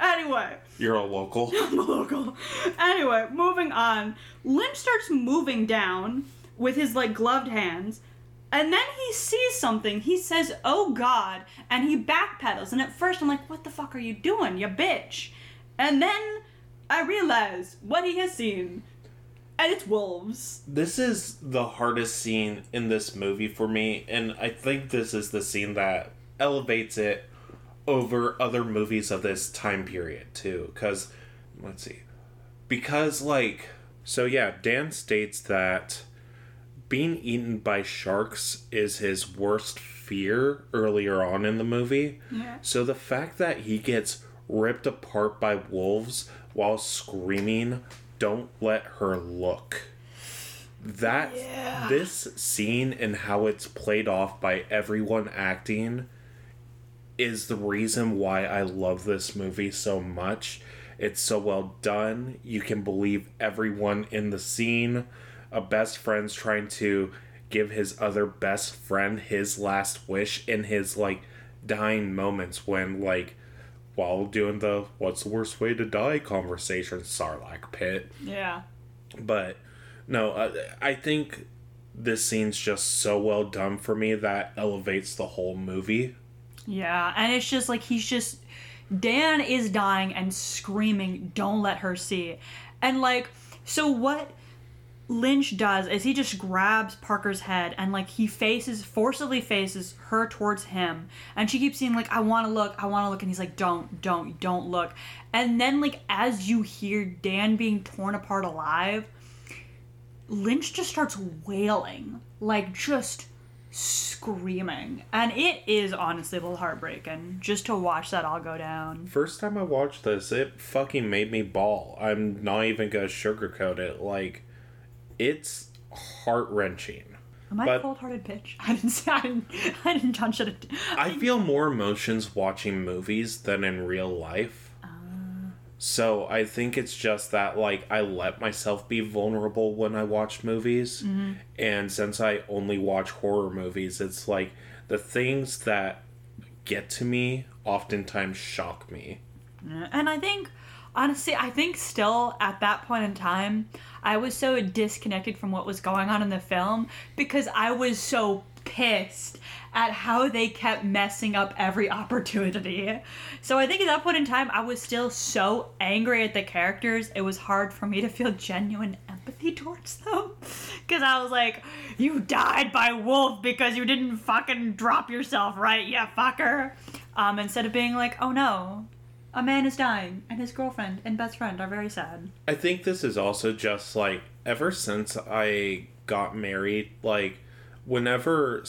Anyway. You're a local. I'm a local. Anyway, moving on. Lynch starts moving down with his, like, gloved hands, and then he sees something. He says, "Oh, God," and he backpedals. And at first I'm like, what the fuck are you doing, you bitch? And then I realize what he has seen. And it's wolves. This is the hardest scene in this movie for me, and I think this is the scene that elevates it over other movies of this time period, too. Because, let's see. Because, like, so yeah, Dan states that being eaten by sharks is his worst fear earlier on in the movie. Yeah. So the fact that he gets ripped apart by wolves while screaming, "Don't let her look." That, yeah. This scene and how it's played off by everyone acting is the reason why I love this movie so much. It's so well done. You can believe everyone in the scene. A best friend's trying to give his other best friend his last wish in his, like, dying moments when, like, while doing the "what's the worst way to die" conversation, Sarlacc pit. Yeah. But, no, I think this scene's just so well done for me that elevates the whole movie. Yeah, and it's just like Dan is dying and screaming, "Don't let her see." And, like, so what Lynch does is he just grabs Parker's head and, like, he forcibly faces her towards him, and she keeps saying, like, I want to look, and he's like, don't look. And then, like, as you hear Dan being torn apart alive, Lynch just starts wailing, like, just screaming, and it is honestly a little heartbreaking just to watch that all go down. First time I watched this, it fucking made me bawl. I'm not even gonna sugarcoat it. Like, it's heart-wrenching. Am I a cold-hearted bitch? I didn't touch it. I feel more emotions watching movies than in real life. So I think it's just that, like, I let myself be vulnerable when I watch movies. Mm-hmm. And since I only watch horror movies, it's like the things that get to me oftentimes shock me. And I think... honestly, I think still at that point in time, I was so disconnected from what was going on in the film because I was so pissed at how they kept messing up every opportunity. So I think at that point in time, I was still so angry at the characters, it was hard for me to feel genuine empathy towards them. Because I was like, you died by wolf because you didn't fucking drop yourself, right? Yeah, fucker. Instead of being like, oh no, a man is dying, and his girlfriend and best friend are very sad. I think this is also just, like, ever since I got married, like, whenever,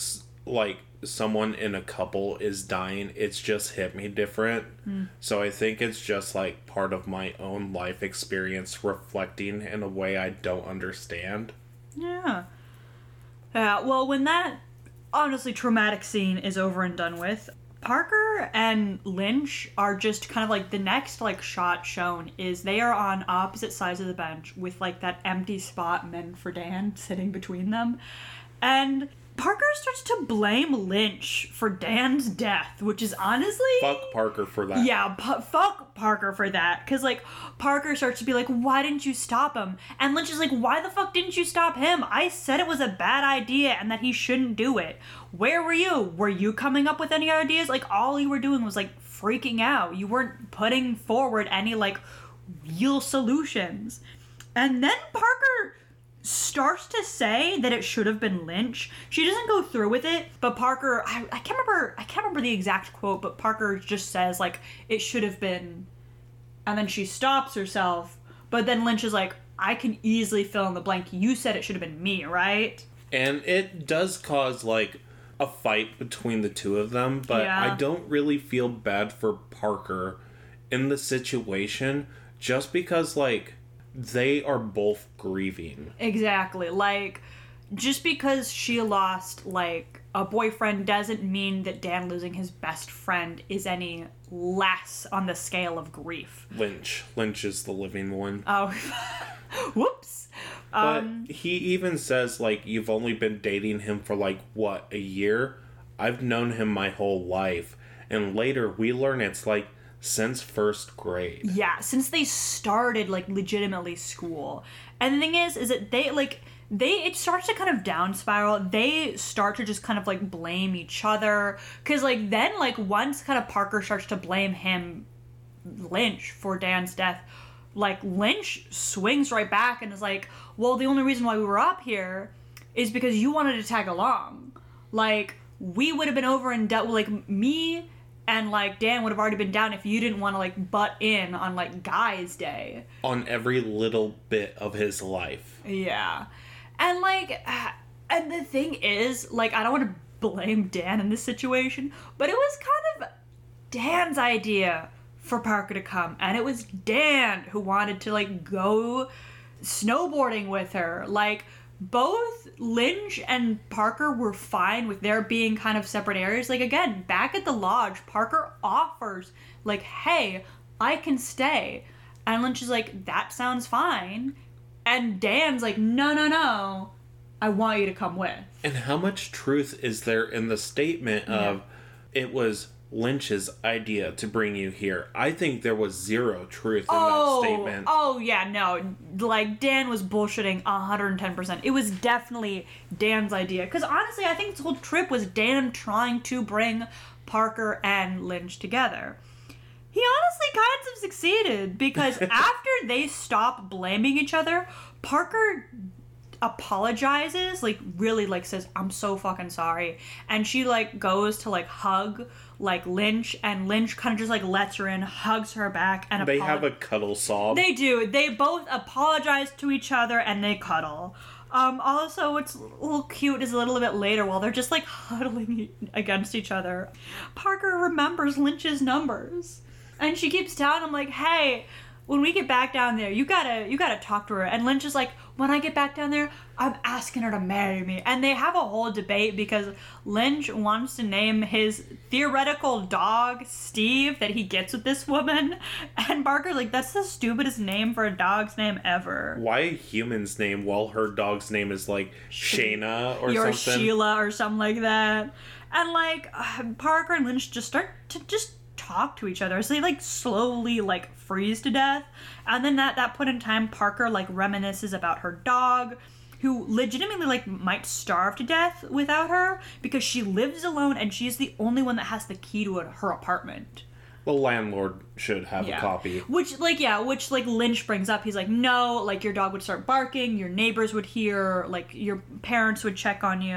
like, someone in a couple is dying, it's just hit me different. Mm. So I think it's just, like, part of my own life experience reflecting in a way I don't understand. Yeah. Yeah, well, when that, honestly, traumatic scene is over and done with, Parker and Lynch are just kind of like the next, like, shot shown is they are on opposite sides of the bench with, like, that empty spot meant for Dan sitting between them. And Parker starts to blame Lynch for Dan's death, which is honestly... fuck Parker for that. Yeah, fuck Parker for that. Because, like, Parker starts to be like, why didn't you stop him? And Lynch is like, why the fuck didn't you stop him? I said it was a bad idea and that he shouldn't do it. Where were you? Were you coming up with any ideas? Like, all you were doing was, like, freaking out. You weren't putting forward any, like, real solutions. And then Parker starts to say that it should have been Lynch. She doesn't go through with it, but Parker, I can't remember the exact quote, but Parker just says, like, it should have been, and then she stops herself, but then Lynch is like, I can easily fill in the blank. You said it should have been me, right? And it does cause, like, a fight between the two of them, but yeah. I don't really feel bad for Parker in the situation just because, like, they are both grieving. Exactly. Like, just because she lost, like, a boyfriend doesn't mean that Dan losing his best friend is any less on the scale of grief. Lynch is the living one. Oh, whoops. But he even says, like, you've only been dating him for, like, what, a year? I've known him my whole life. And later we learn it's, like, since first grade. Yeah, since they started, like, legitimately school. And the thing is that they, like... it starts to kind of down spiral. They start to just kind of, like, blame each other. Because, like, then, like, once kind of Parker starts to blame him, Lynch, for Dan's death, like, Lynch swings right back and is like, well, the only reason why we were up here is because you wanted to tag along. Like, we would have been over and dealt with, like, me and, like, Dan would have already been down if you didn't want to, like, butt in on, like, Guy's day. On every little bit of his life. Yeah. And, like, and the thing is, like, I don't want to blame Dan in this situation, but it was kind of Dan's idea for Parker to come. And it was Dan who wanted to, like, go snowboarding with her. Like, both Lynch and Parker were fine with there being kind of separate areas. Like, again, back at the lodge, Parker offers, like, hey, I can stay. And Lynch is like, that sounds fine. And Dan's like, no, I want you to come with. And how much truth is there in the statement of, it was Lynch's idea to bring you here? I think there was zero truth in that statement. Oh, yeah, no. Like, Dan was bullshitting 110%. It was definitely Dan's idea. Because honestly, I think this whole trip was Dan trying to bring Parker and Lynch together. He honestly kind of succeeded, because after they stop blaming each other, Parker apologizes, like, really, like, says, I'm so fucking sorry. And she, like, goes to, like, hug, like, Lynch, and Lynch kind of just, like, lets her in, hugs her back, and they have a cuddle sob. They do. They both apologize to each other, and they cuddle. Also, what's a little cute is a little bit later, while they're just, like, huddling against each other, Parker remembers Lynch's numbers. And she keeps telling him, like, hey, when we get back down there, you gotta talk to her. And Lynch is like, when I get back down there, I'm asking her to marry me. And they have a whole debate because Lynch wants to name his theoretical dog Steve that he gets with this woman. And Parker's like, that's the stupidest name for a dog's name ever. Why a human's name while her dog's name is, like, Shayna or something? Or Sheila or something like that. And, like, Parker and Lynch just start to just talk to each other, so they, like, slowly, like, freeze to death. And then at that point in time, Parker, like, reminisces about her dog, who legitimately, like, might starve to death without her, because she lives alone and she's the only one that has the key to her apartment. The landlord should have a copy, which Lynch brings up. He's like, no, like, your dog would start barking, your neighbors would hear, like, your parents would check on you.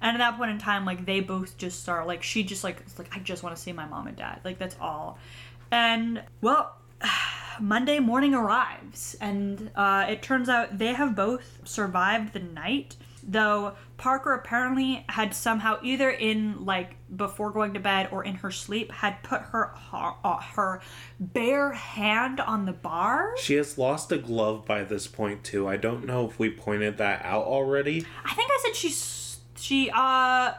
And at that point in time, like, they both just start, like, she just, like, it's like, I just want to see my mom and dad, like, that's all. And, well, Monday morning arrives, and it turns out they have both survived the night, though Parker apparently had somehow, either in, like, before going to bed or in her sleep, had put her bare hand on the bar. She has lost a glove by this point, too. I don't know if we pointed that out already. I think I said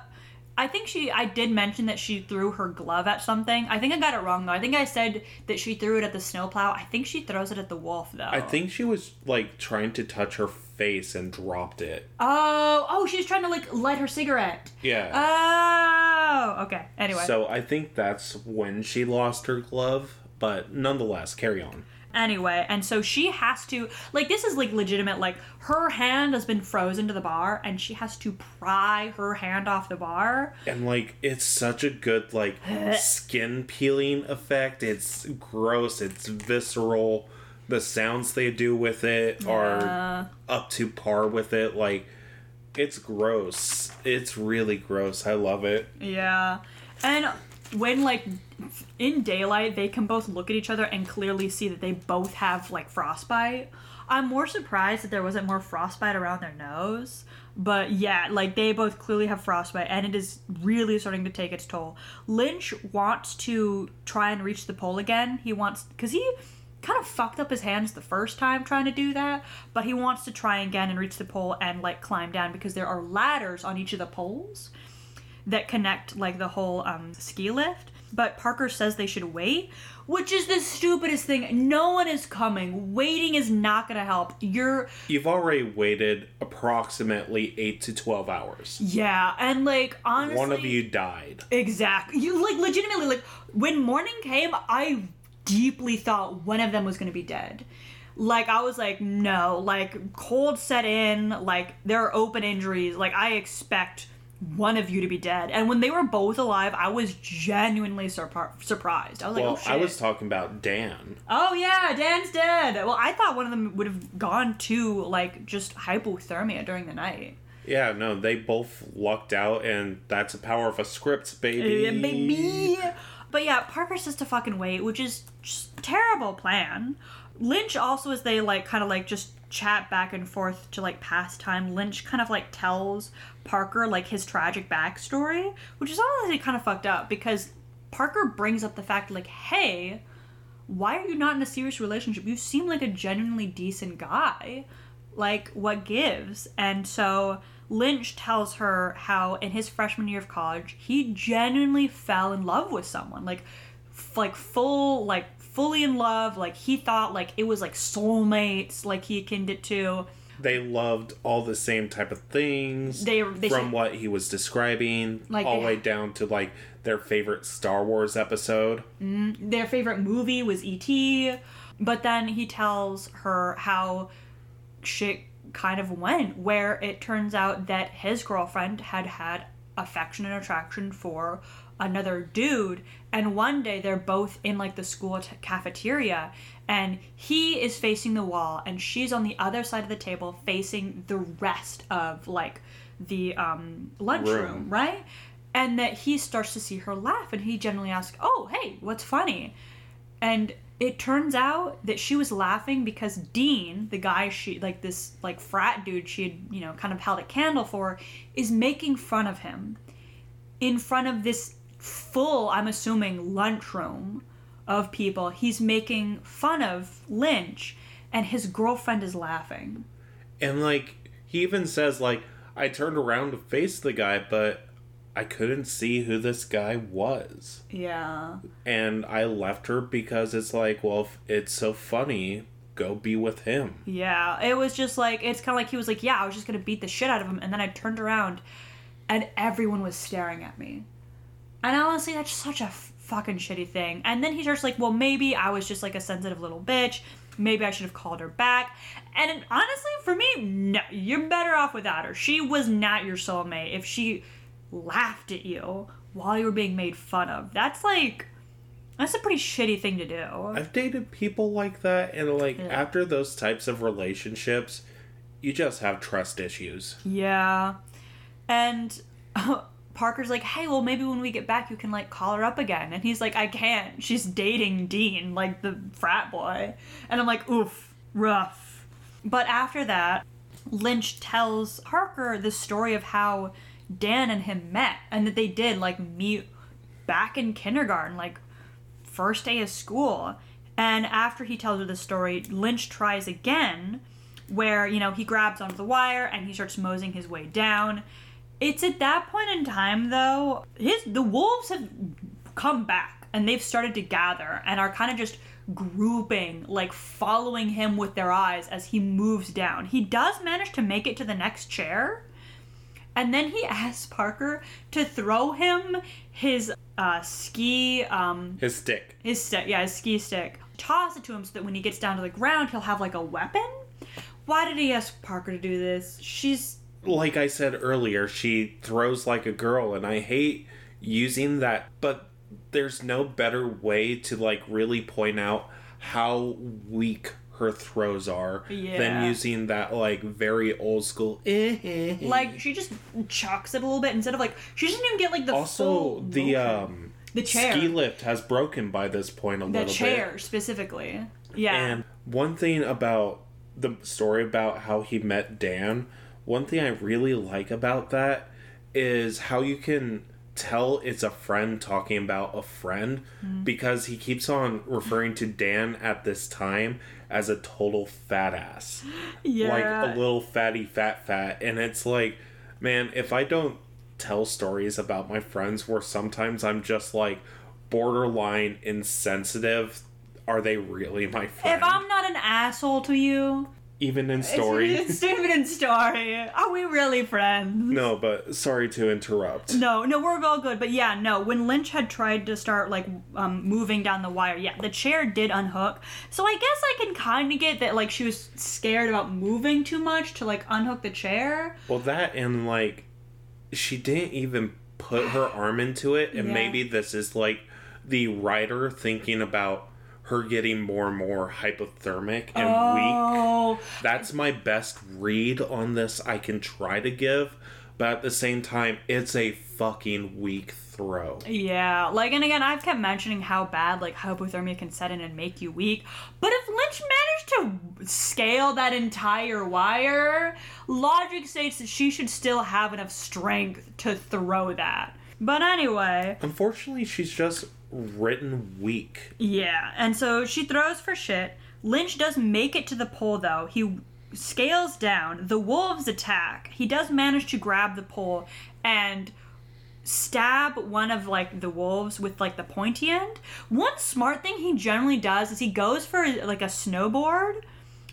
I did mention that she threw her glove at something. I think I got it wrong, though. I think I said that she threw it at the snowplow. I think she throws it at the wolf, though. I think she was, like, trying to touch her face and dropped it. Oh, she was trying to, like, light her cigarette. Yeah. Oh, okay. Anyway. So I think that's when she lost her glove, but nonetheless, carry on. Anyway, and so she has to, like, this is, like, legitimate, like, her hand has been frozen to the bar, and she has to pry her hand off the bar. And, like, it's such a good, like, skin peeling effect. It's gross. It's visceral. The sounds they do with it are up to par with it. Like, it's gross. It's really gross. I love it. Yeah. And when, like, in daylight, they can both look at each other and clearly see that they both have, like, frostbite. I'm more surprised that there wasn't more frostbite around their nose. But, yeah, like, they both clearly have frostbite, and it is really starting to take its toll. Lynch wants to try and reach the pole again. He wants... because he kind of fucked up his hands the first time trying to do that, but he wants to try again and reach the pole and, like, climb down, because there are ladders on each of the poles. that connect like the whole ski lift. But Parker says they should wait, which is the stupidest thing. No one is coming. Waiting is not going to help. You've already waited approximately 8 to 12 hours. Yeah, and like, honestly... One of you died. Exactly. You, like, legitimately, like, when morning came, I deeply thought one of them was going to be dead. Like, I was like, no. Like, cold set in. Like, there are open injuries. Like, I expect... one of you to be dead. And when they were both alive, I was genuinely surprised. I was like, well, oh, shit. I was talking about Dan. Oh, yeah, Dan's dead. Well, I thought one of them would have gone to, like, just hypothermia during the night. Yeah, no, they both lucked out, and that's the power of a script, baby. Yeah, baby. But yeah, Parker says to fucking wait, which is just a terrible plan. Lynch also, as they, like, kind of, like, just chat back and forth to, like, pass time, Lynch kind of, like, tells Parker, like, his tragic backstory, which is honestly kind of fucked up, because Parker brings up the fact, like, hey, why are you not in a serious relationship? You seem like a genuinely decent guy. Like, what gives? And so Lynch tells her how in his freshman year of college, he genuinely fell in love with someone. Like, fully in love. Like, he thought, like, it was, like, soulmates, like, he akined it to. They loved all the same type of things from what he was describing, like, all the way down to, like, their favorite Star Wars episode. Their favorite movie was E.T. But then he tells her how shit kind of went, where it turns out that his girlfriend had had affection and attraction for another dude, and one day they're both in, like, the school cafeteria, and he is facing the wall and she's on the other side of the table facing the rest of, like, the lunchroom, right? And that he starts to see her laugh, and he generally asks, oh, hey, what's funny? And it turns out that she was laughing because Dean, the guy she, like, this, like, frat dude she had, you know, kind of held a candle for, is making fun of him in front of this full, I'm assuming, lunchroom of people. He's making fun of Lynch, and his girlfriend is laughing. And, like, he even says, like, I turned around to face the guy, but I couldn't see who this guy was. Yeah. And I left her because it's like, well, if it's so funny, go be with him. Yeah, it was just like, it's kind of like he was like, yeah, I was just going to beat the shit out of him, and then I turned around, and everyone was staring at me. And honestly, that's such a fucking shitty thing. And then he starts like, well, maybe I was just like a sensitive little bitch. Maybe I should have called her back. And honestly, for me, no. You're better off without her. She was not your soulmate if she laughed at you while you were being made fun of. That's like, that's a pretty shitty thing to do. I've dated people like that. And like, after those types of relationships, you just have trust issues. Yeah. And... Parker's like, hey, well, maybe when we get back, you can, like, call her up again. And he's like, I can't. She's dating Dean, like, the frat boy. And I'm like, oof, rough. But after that, Lynch tells Parker the story of how Dan and him met. And that they did, like, meet back in kindergarten, like, first day of school. And after he tells her the story, Lynch tries again, where, you know, he grabs onto the wire and he starts moseying his way down. It's at that point in time, though, the wolves have come back, and they've started to gather, and are kind of just grouping, like, following him with their eyes as he moves down. He does manage to make it to the next chair, and then he asks Parker to throw him his ski... his stick. His stick, yeah, his ski stick. Toss it to him so that when he gets down to the ground, he'll have, like, a weapon? Why did he ask Parker to do this? She's... Like I said earlier, she throws like a girl, and I hate using that, but there's no better way to, like, really point out how weak her throws are than using that, like, very old school. Like, she just chucks it a little bit instead of, like, she doesn't even get, like, the also, full the, the chair. Ski lift has broken by this point a little bit. The chair, specifically. Yeah. And one thing about the story about how he met Dan... One thing I really like about that is how you can tell it's a friend talking about a friend because he keeps on referring to Dan at this time as a total fat ass. Yeah. Like a little fatty fat. And it's like, man, if I don't tell stories about my friends where sometimes I'm just like borderline insensitive. Are they really my friend? If I'm not an asshole to you... Even in story. Even in story. Are we really friends? No, but sorry to interrupt. No, we're all good. But yeah, no, when Lynch had tried to start, like, moving down the wire, yeah, the chair did unhook. So I guess I can kind of get that, like, she was scared about moving too much to, like, unhook the chair. Well, that and, like, she didn't even put her arm into it. And maybe this is, like, the writer thinking about her getting more and more hypothermic and weak. That's my best read on this I can try to give. But at the same time, it's a fucking weak throw. Yeah. Like, and again, I've kept mentioning how bad, like, hypothermia can set in and make you weak. But if Lynch managed to scale that entire wire, logic states that she should still have enough strength to throw that. But anyway. Unfortunately, she's just... written weak. Yeah, and so she throws for shit. Lynch does make it to the pole, though. He scales down. The wolves attack. He does manage to grab the pole and stab one of, like, the wolves with, like, the pointy end. One smart thing he generally does is he goes for, like, a snowboard,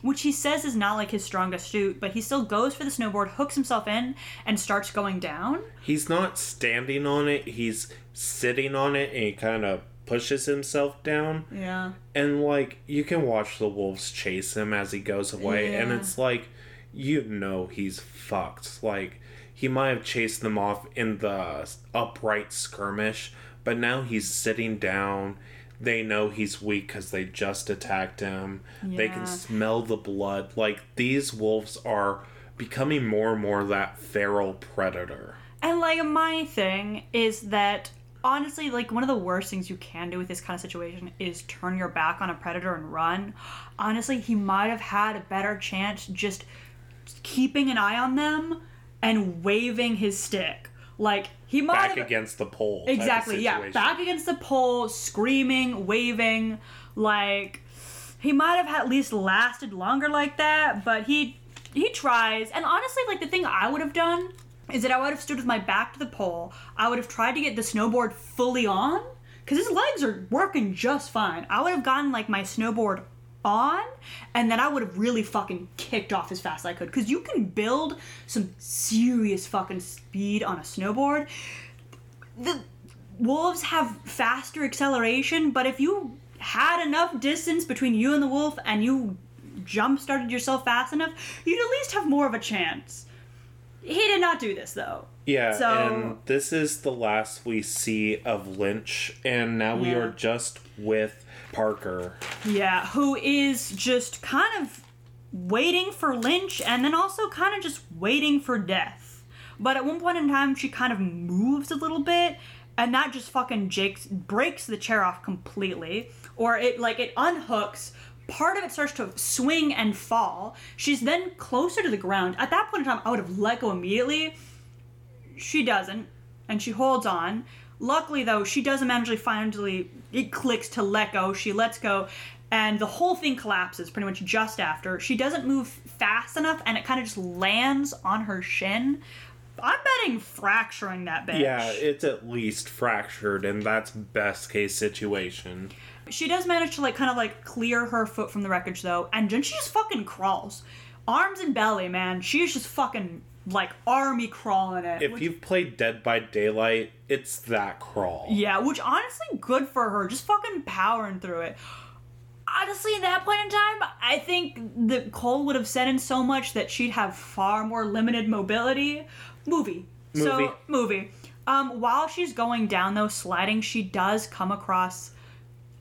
which he says is not, like, his strongest suit, but he still goes for the snowboard, hooks himself in, and starts going down. He's not standing on it. He's sitting on it, and he kind of pushes himself down. Yeah. And, like, you can watch the wolves chase him as he goes away, and it's like, you know he's fucked. Like, he might have chased them off in the upright skirmish, but now he's sitting down. They know he's weak because they just attacked him. Yeah. They can smell the blood. Like, these wolves are becoming more and more that feral predator. And, like, my thing is that, honestly, like, one of the worst things you can do with this kind of situation is turn your back on a predator and run. Honestly, he might have had a better chance just keeping an eye on them and waving his stick. Like, he might have... Back against the pole. Exactly, yeah. Back against the pole, screaming, waving. Like, he might have at least lasted longer like that, but he tries. And honestly, like, the thing I would have done is that I would have stood with my back to the pole. I would have tried to get the snowboard fully on, because his legs are working just fine. I would have gotten, like, my snowboard on, and then I would have really fucking kicked off as fast as I could, because you can build some serious fucking speed on a snowboard. The wolves have faster acceleration, but if you had enough distance between you and the wolf and you jump-started yourself fast enough, you'd at least have more of a chance. He did not do this, though. Yeah, so... and this is the last we see of Lynch, and now we are just with Parker. Yeah, who is just kind of waiting for Lynch, and then also kind of just waiting for death. But at one point in time, she kind of moves a little bit, and that just fucking breaks the chair off completely. Or it unhooks. Part of it starts to swing and fall. She's then closer to the ground. At that point in time, I would have let go immediately. She doesn't, and she holds on. Luckily, though, she doesn't manage to finally... It clicks to let go. She lets go, and the whole thing collapses pretty much just after. She doesn't move fast enough, and it kind of just lands on her shin. I'm betting fracturing that bitch. Yeah, it's at least fractured, and that's best case situation. She does manage to, like, kind of, like, clear her foot from the wreckage, though, and then she just fucking crawls. Arms and belly, man. She's just fucking... like, army crawling it. If you've played Dead by Daylight, it's that crawl. Yeah, which, honestly, good for her. Just fucking powering through it. Honestly, at that point in time, I think that Cole would have said in so much that she'd have far more limited mobility. Movie. While she's going down, though, sliding, she does come across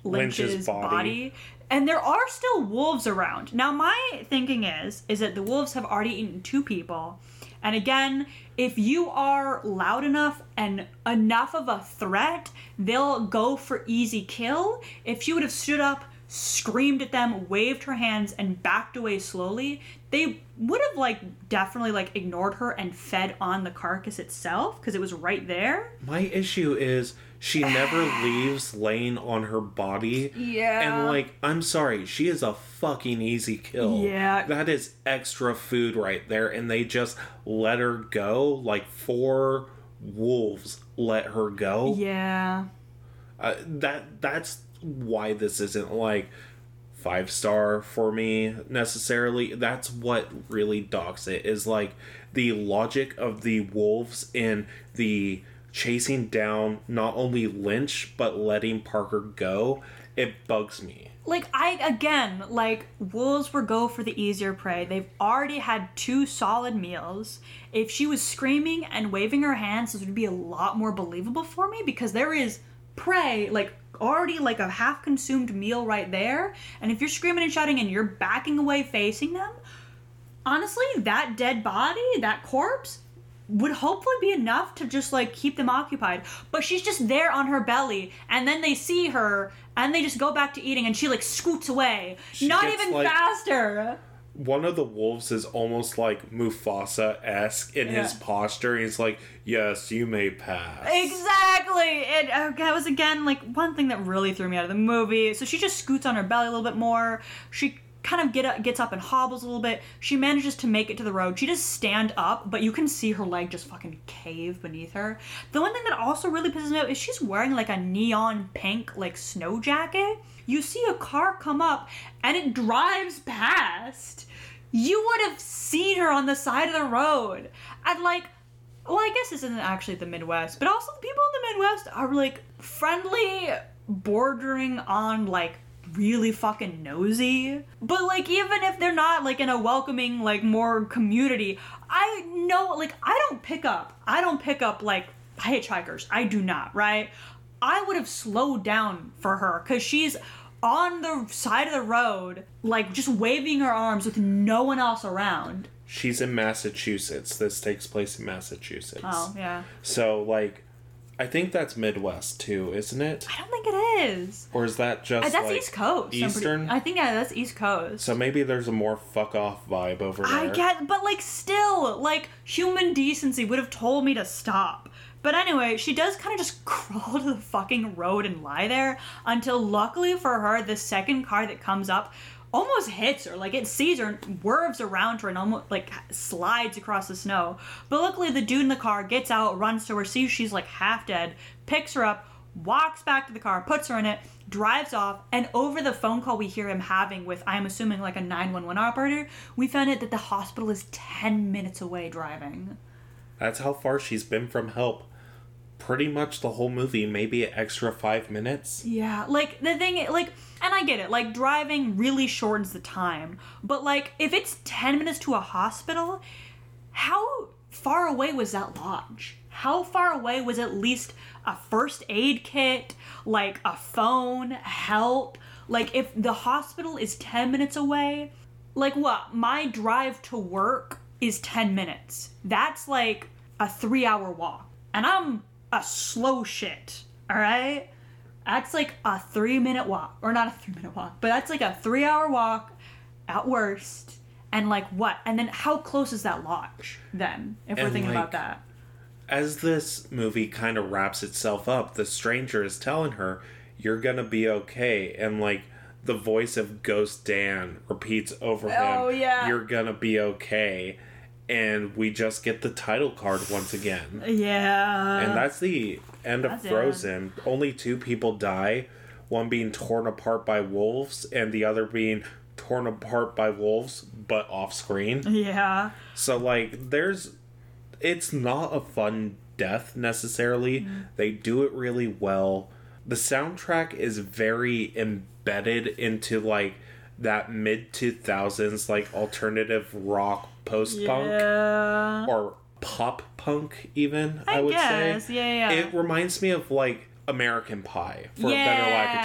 Lynch's body. And there are still wolves around. Now, my thinking is that the wolves have already eaten two people. And again, if you are loud enough and enough of a threat, they'll go for easy kill. If she would have stood up, screamed at them, waved her hands, and backed away slowly, they would have, like, definitely, like, ignored her and fed on the carcass itself, because it was right there. My issue is she never leaves laying on her body. Yeah. And, like, I'm sorry, she is a fucking easy kill. Yeah. That is extra food right there, and they just let her go, like, for wolves let her go. Yeah. That's why this isn't like 5-star for me necessarily. That's what really docks it, is like the logic of the wolves and the chasing down not only Lynch but letting Parker go. It bugs me. Like, wolves would go for the easier prey. They've already had 2 solid meals. If she was screaming and waving her hands, this would be a lot more believable for me, because there is prey, like, already like a half-consumed meal right there. And if you're screaming and shouting and you're backing away facing them, honestly, that dead body, that corpse, would hopefully be enough to just, like, keep them occupied. But she's just there on her belly, and then they see her, and they just go back to eating, and she, like, scoots away. She not gets, even like, faster. One of the wolves is almost, like, Mufasa-esque in his posture. He's like, yes, you may pass. Exactly! That was, again, like, one thing that really threw me out of the movie. So she just scoots on her belly a little bit more. She kind of gets up and hobbles a little bit. She manages to make it to the road. She does stand up, but you can see her leg just fucking cave beneath her. The one thing that also really pisses me off is she's wearing like a neon pink like snow jacket. You see a car come up and it drives past. You would have seen her on the side of the road. And like, well, I guess this isn't actually the Midwest, but also the people in the Midwest are like friendly, bordering on like really fucking nosy. But like, even if they're not like in a welcoming like more community, I know, like, I don't pick up like hitchhikers. I do not, right? I would have slowed down for her, because she's on the side of the road like just waving her arms with no one else around. She's in Massachusetts. This takes place in Massachusetts. Oh yeah. So like, I think that's Midwest, too, isn't it? I don't think it is. Or is that just, that's like East Coast. Eastern? I think, yeah, that's East Coast. So maybe there's a more fuck-off vibe over there. I get, but, like, still, like, human decency would have told me to stop. But anyway, she does kind of just crawl to the fucking road and lie there until, luckily for her, the second car that comes up almost hits her. Like, it sees her and whirls around her and almost like slides across the snow. But luckily the dude in the car gets out, runs to her, sees she's like half dead, picks her up, walks back to the car, puts her in it, drives off. And over the phone call we hear him having with, I'm assuming, like a 911 operator, we found out that the hospital is 10 minutes away driving. That's how far she's been from help. Pretty much the whole movie, maybe an extra 5 minutes. Yeah, like, the thing, like, and I get it, like, driving really shortens the time, but, like, if it's 10 minutes to a hospital, how far away was that lodge? How far away was at least a first aid kit, like, a phone, help? Like, if the hospital is 10 minutes away, like, what? My drive to work is 10 minutes. That's, like, a 3-hour walk, and I'm a slow shit, all right? That's like a 3-minute walk. Or not a 3-minute walk, but that's like a 3-hour walk at worst. And like, what? And then how close is that lodge then, if we're thinking like, about that? As this movie kind of wraps itself up, the stranger is telling her, you're gonna be okay. And like, the voice of Ghost Dan repeats over him, oh, yeah, you're gonna be okay. And we just get the title card once again. Yeah. And that's the end of Frozen. It. Only 2 people die. One being torn apart by wolves, and the other being torn apart by wolves, but off screen. Yeah. So, like, it's not a fun death, necessarily. Mm-hmm. They do it really well. The soundtrack is very embedded into, like, that mid-2000s, like, alternative rock post-punk, yeah, or pop punk even, I would guess. Say. Yeah. It reminds me of like American Pie, for a better lack of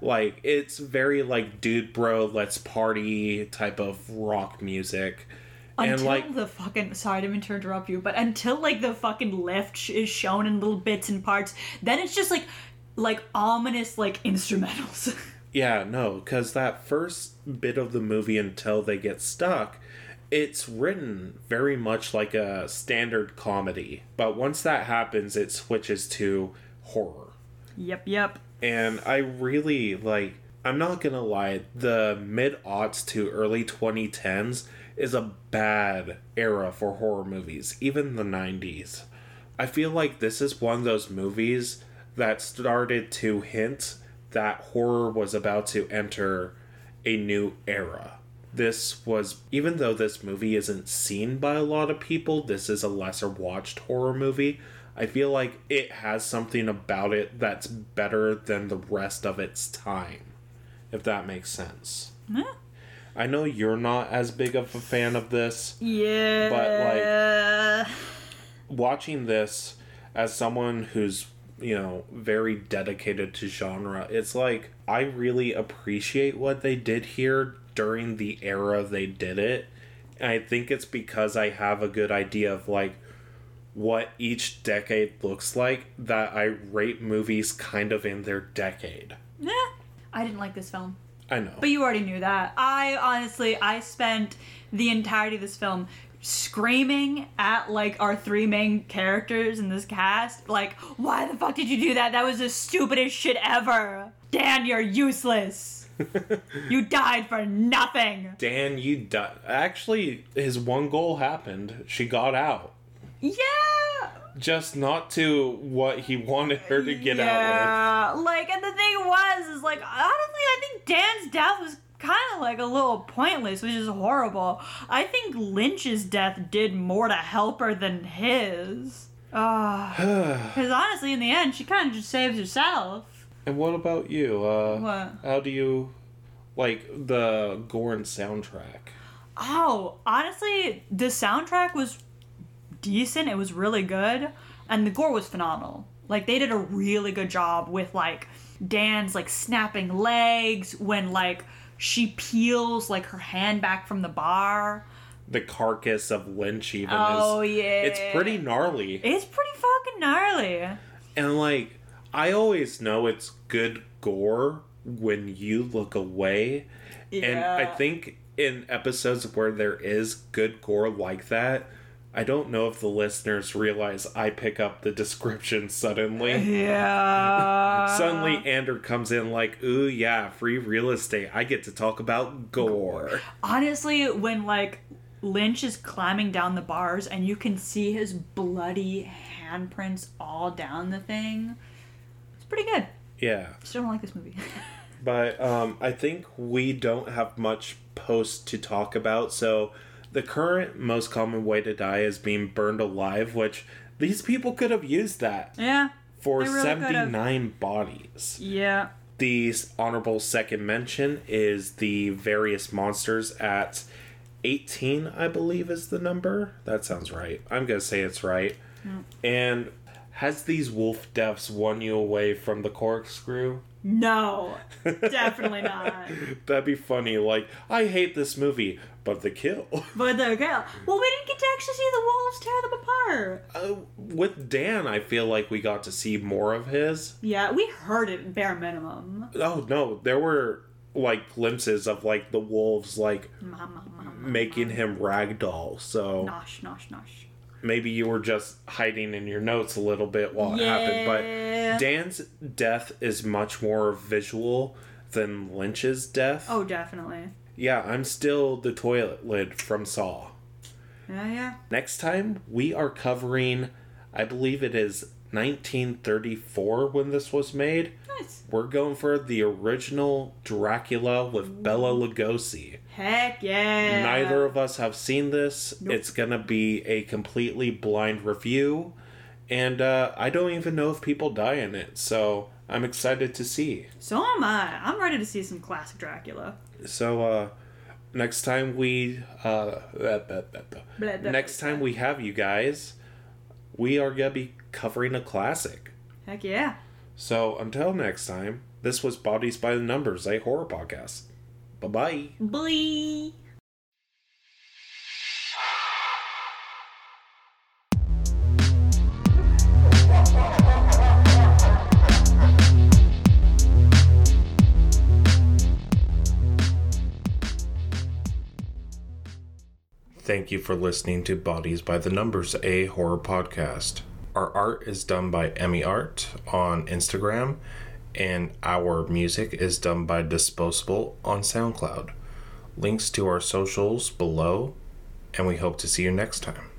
term. Like, it's very like dude bro, let's party type of rock music. Until and like the fucking, sorry, I didn't mean to interrupt you, but until like the fucking lift is shown in little bits and parts, then it's just like ominous like instrumentals. Yeah, no, because that first bit of the movie until they get stuck, it's written very much like a standard comedy. But once that happens, it switches to horror. Yep. And I really, like, I'm not gonna lie, the mid-aughts to early 2010s is a bad era for horror movies. Even the 90s. I feel like this is one of those movies that started to hint that horror was about to enter a new era. This was, even though this movie isn't seen by a lot of people, this is a lesser watched horror movie. I feel like it has something about it that's better than the rest of its time, if that makes sense. Huh? I know you're not as big of a fan of this. Yeah. But, like, watching this as someone who's, you know, very dedicated to genre, it's like, I really appreciate what they did here during the era they did it. And I think it's because I have a good idea of, like, what each decade looks like, that I rate movies kind of in their decade. Yeah. I didn't like this film. I know. But you already knew that. I honestly spent the entirety of this film screaming at, like, our three main characters in this cast. Like, why the fuck did you do that? That was the stupidest shit ever. Dan, you're useless. You died for nothing. Dan, you died. Actually, his one goal happened. She got out. Yeah. Just not to what he wanted her to get out with. Like, and the thing was, is, like, honestly, I think Dan's death was kind of, like, a little pointless, which is horrible. I think Lynch's death did more to help her than his. Because honestly, in the end, she kind of just saves herself. And what about you? What? How do you like the Gorn soundtrack? Oh, honestly, the soundtrack was decent. It was really good, and the gore was phenomenal. Like, they did a really good job with, like, Dan's, like, snapping legs when, like, she peels, like, her hand back from the bar. The carcass of Lynch even it's pretty gnarly. It's pretty fucking gnarly. And, like, I always know it's good gore when you look away. Yeah. And I think in episodes where there is good gore like that, I don't know if the listeners realize I pick up the description suddenly. Yeah. Suddenly Ander comes in like, ooh, yeah, free real estate. I get to talk about gore. Honestly, when, like, Lynch is climbing down the bars and you can see his bloody handprints all down the thing, it's pretty good. Yeah. Still don't like this movie. But I think we don't have much post to talk about, so... The current most common way to die is being burned alive, which these people could have used that. Yeah. For really 79 bodies. Yeah. The honorable second mention is the various monsters at 18, I believe is the number. That sounds right. I'm going to say it's right. Mm. And has these wolf deaths won you away from the corkscrew? No, definitely not. That'd be funny. Like, I hate this movie, but the kill. Well, we didn't get to actually see the wolves tear them apart. With Dan, I feel like we got to see more of his. Yeah, we heard it bare minimum. Oh, no. There were, like, glimpses of, like, the wolves, like, making him ragdoll. So nosh. Maybe you were just hiding in your notes a little bit while it happened, but Dan's death is much more visual than Lynch's death. Oh, definitely. Yeah, I'm still the toilet lid from Saw. Yeah. Next time, we are covering, I believe it is 1934 when this was made. Nice. We're going for the original Dracula with Bela Lugosi. Heck yeah. Neither of us have seen this. Nope. It's going to be a completely blind review. And I don't even know if people die in it. So I'm excited to see. So am I. I'm ready to see some classic Dracula. So next time we... next time we have you guys, we are going to be covering a classic. Heck yeah. So until next time, this was Bodies by the Numbers, a horror podcast. Bye-bye. Bye. Thank you for listening to Bodies by the Numbers, a horror podcast. Our art is done by Emmy Art on Instagram, and our music is done by Disposable on SoundCloud. Links to our socials below, and we hope to see you next time.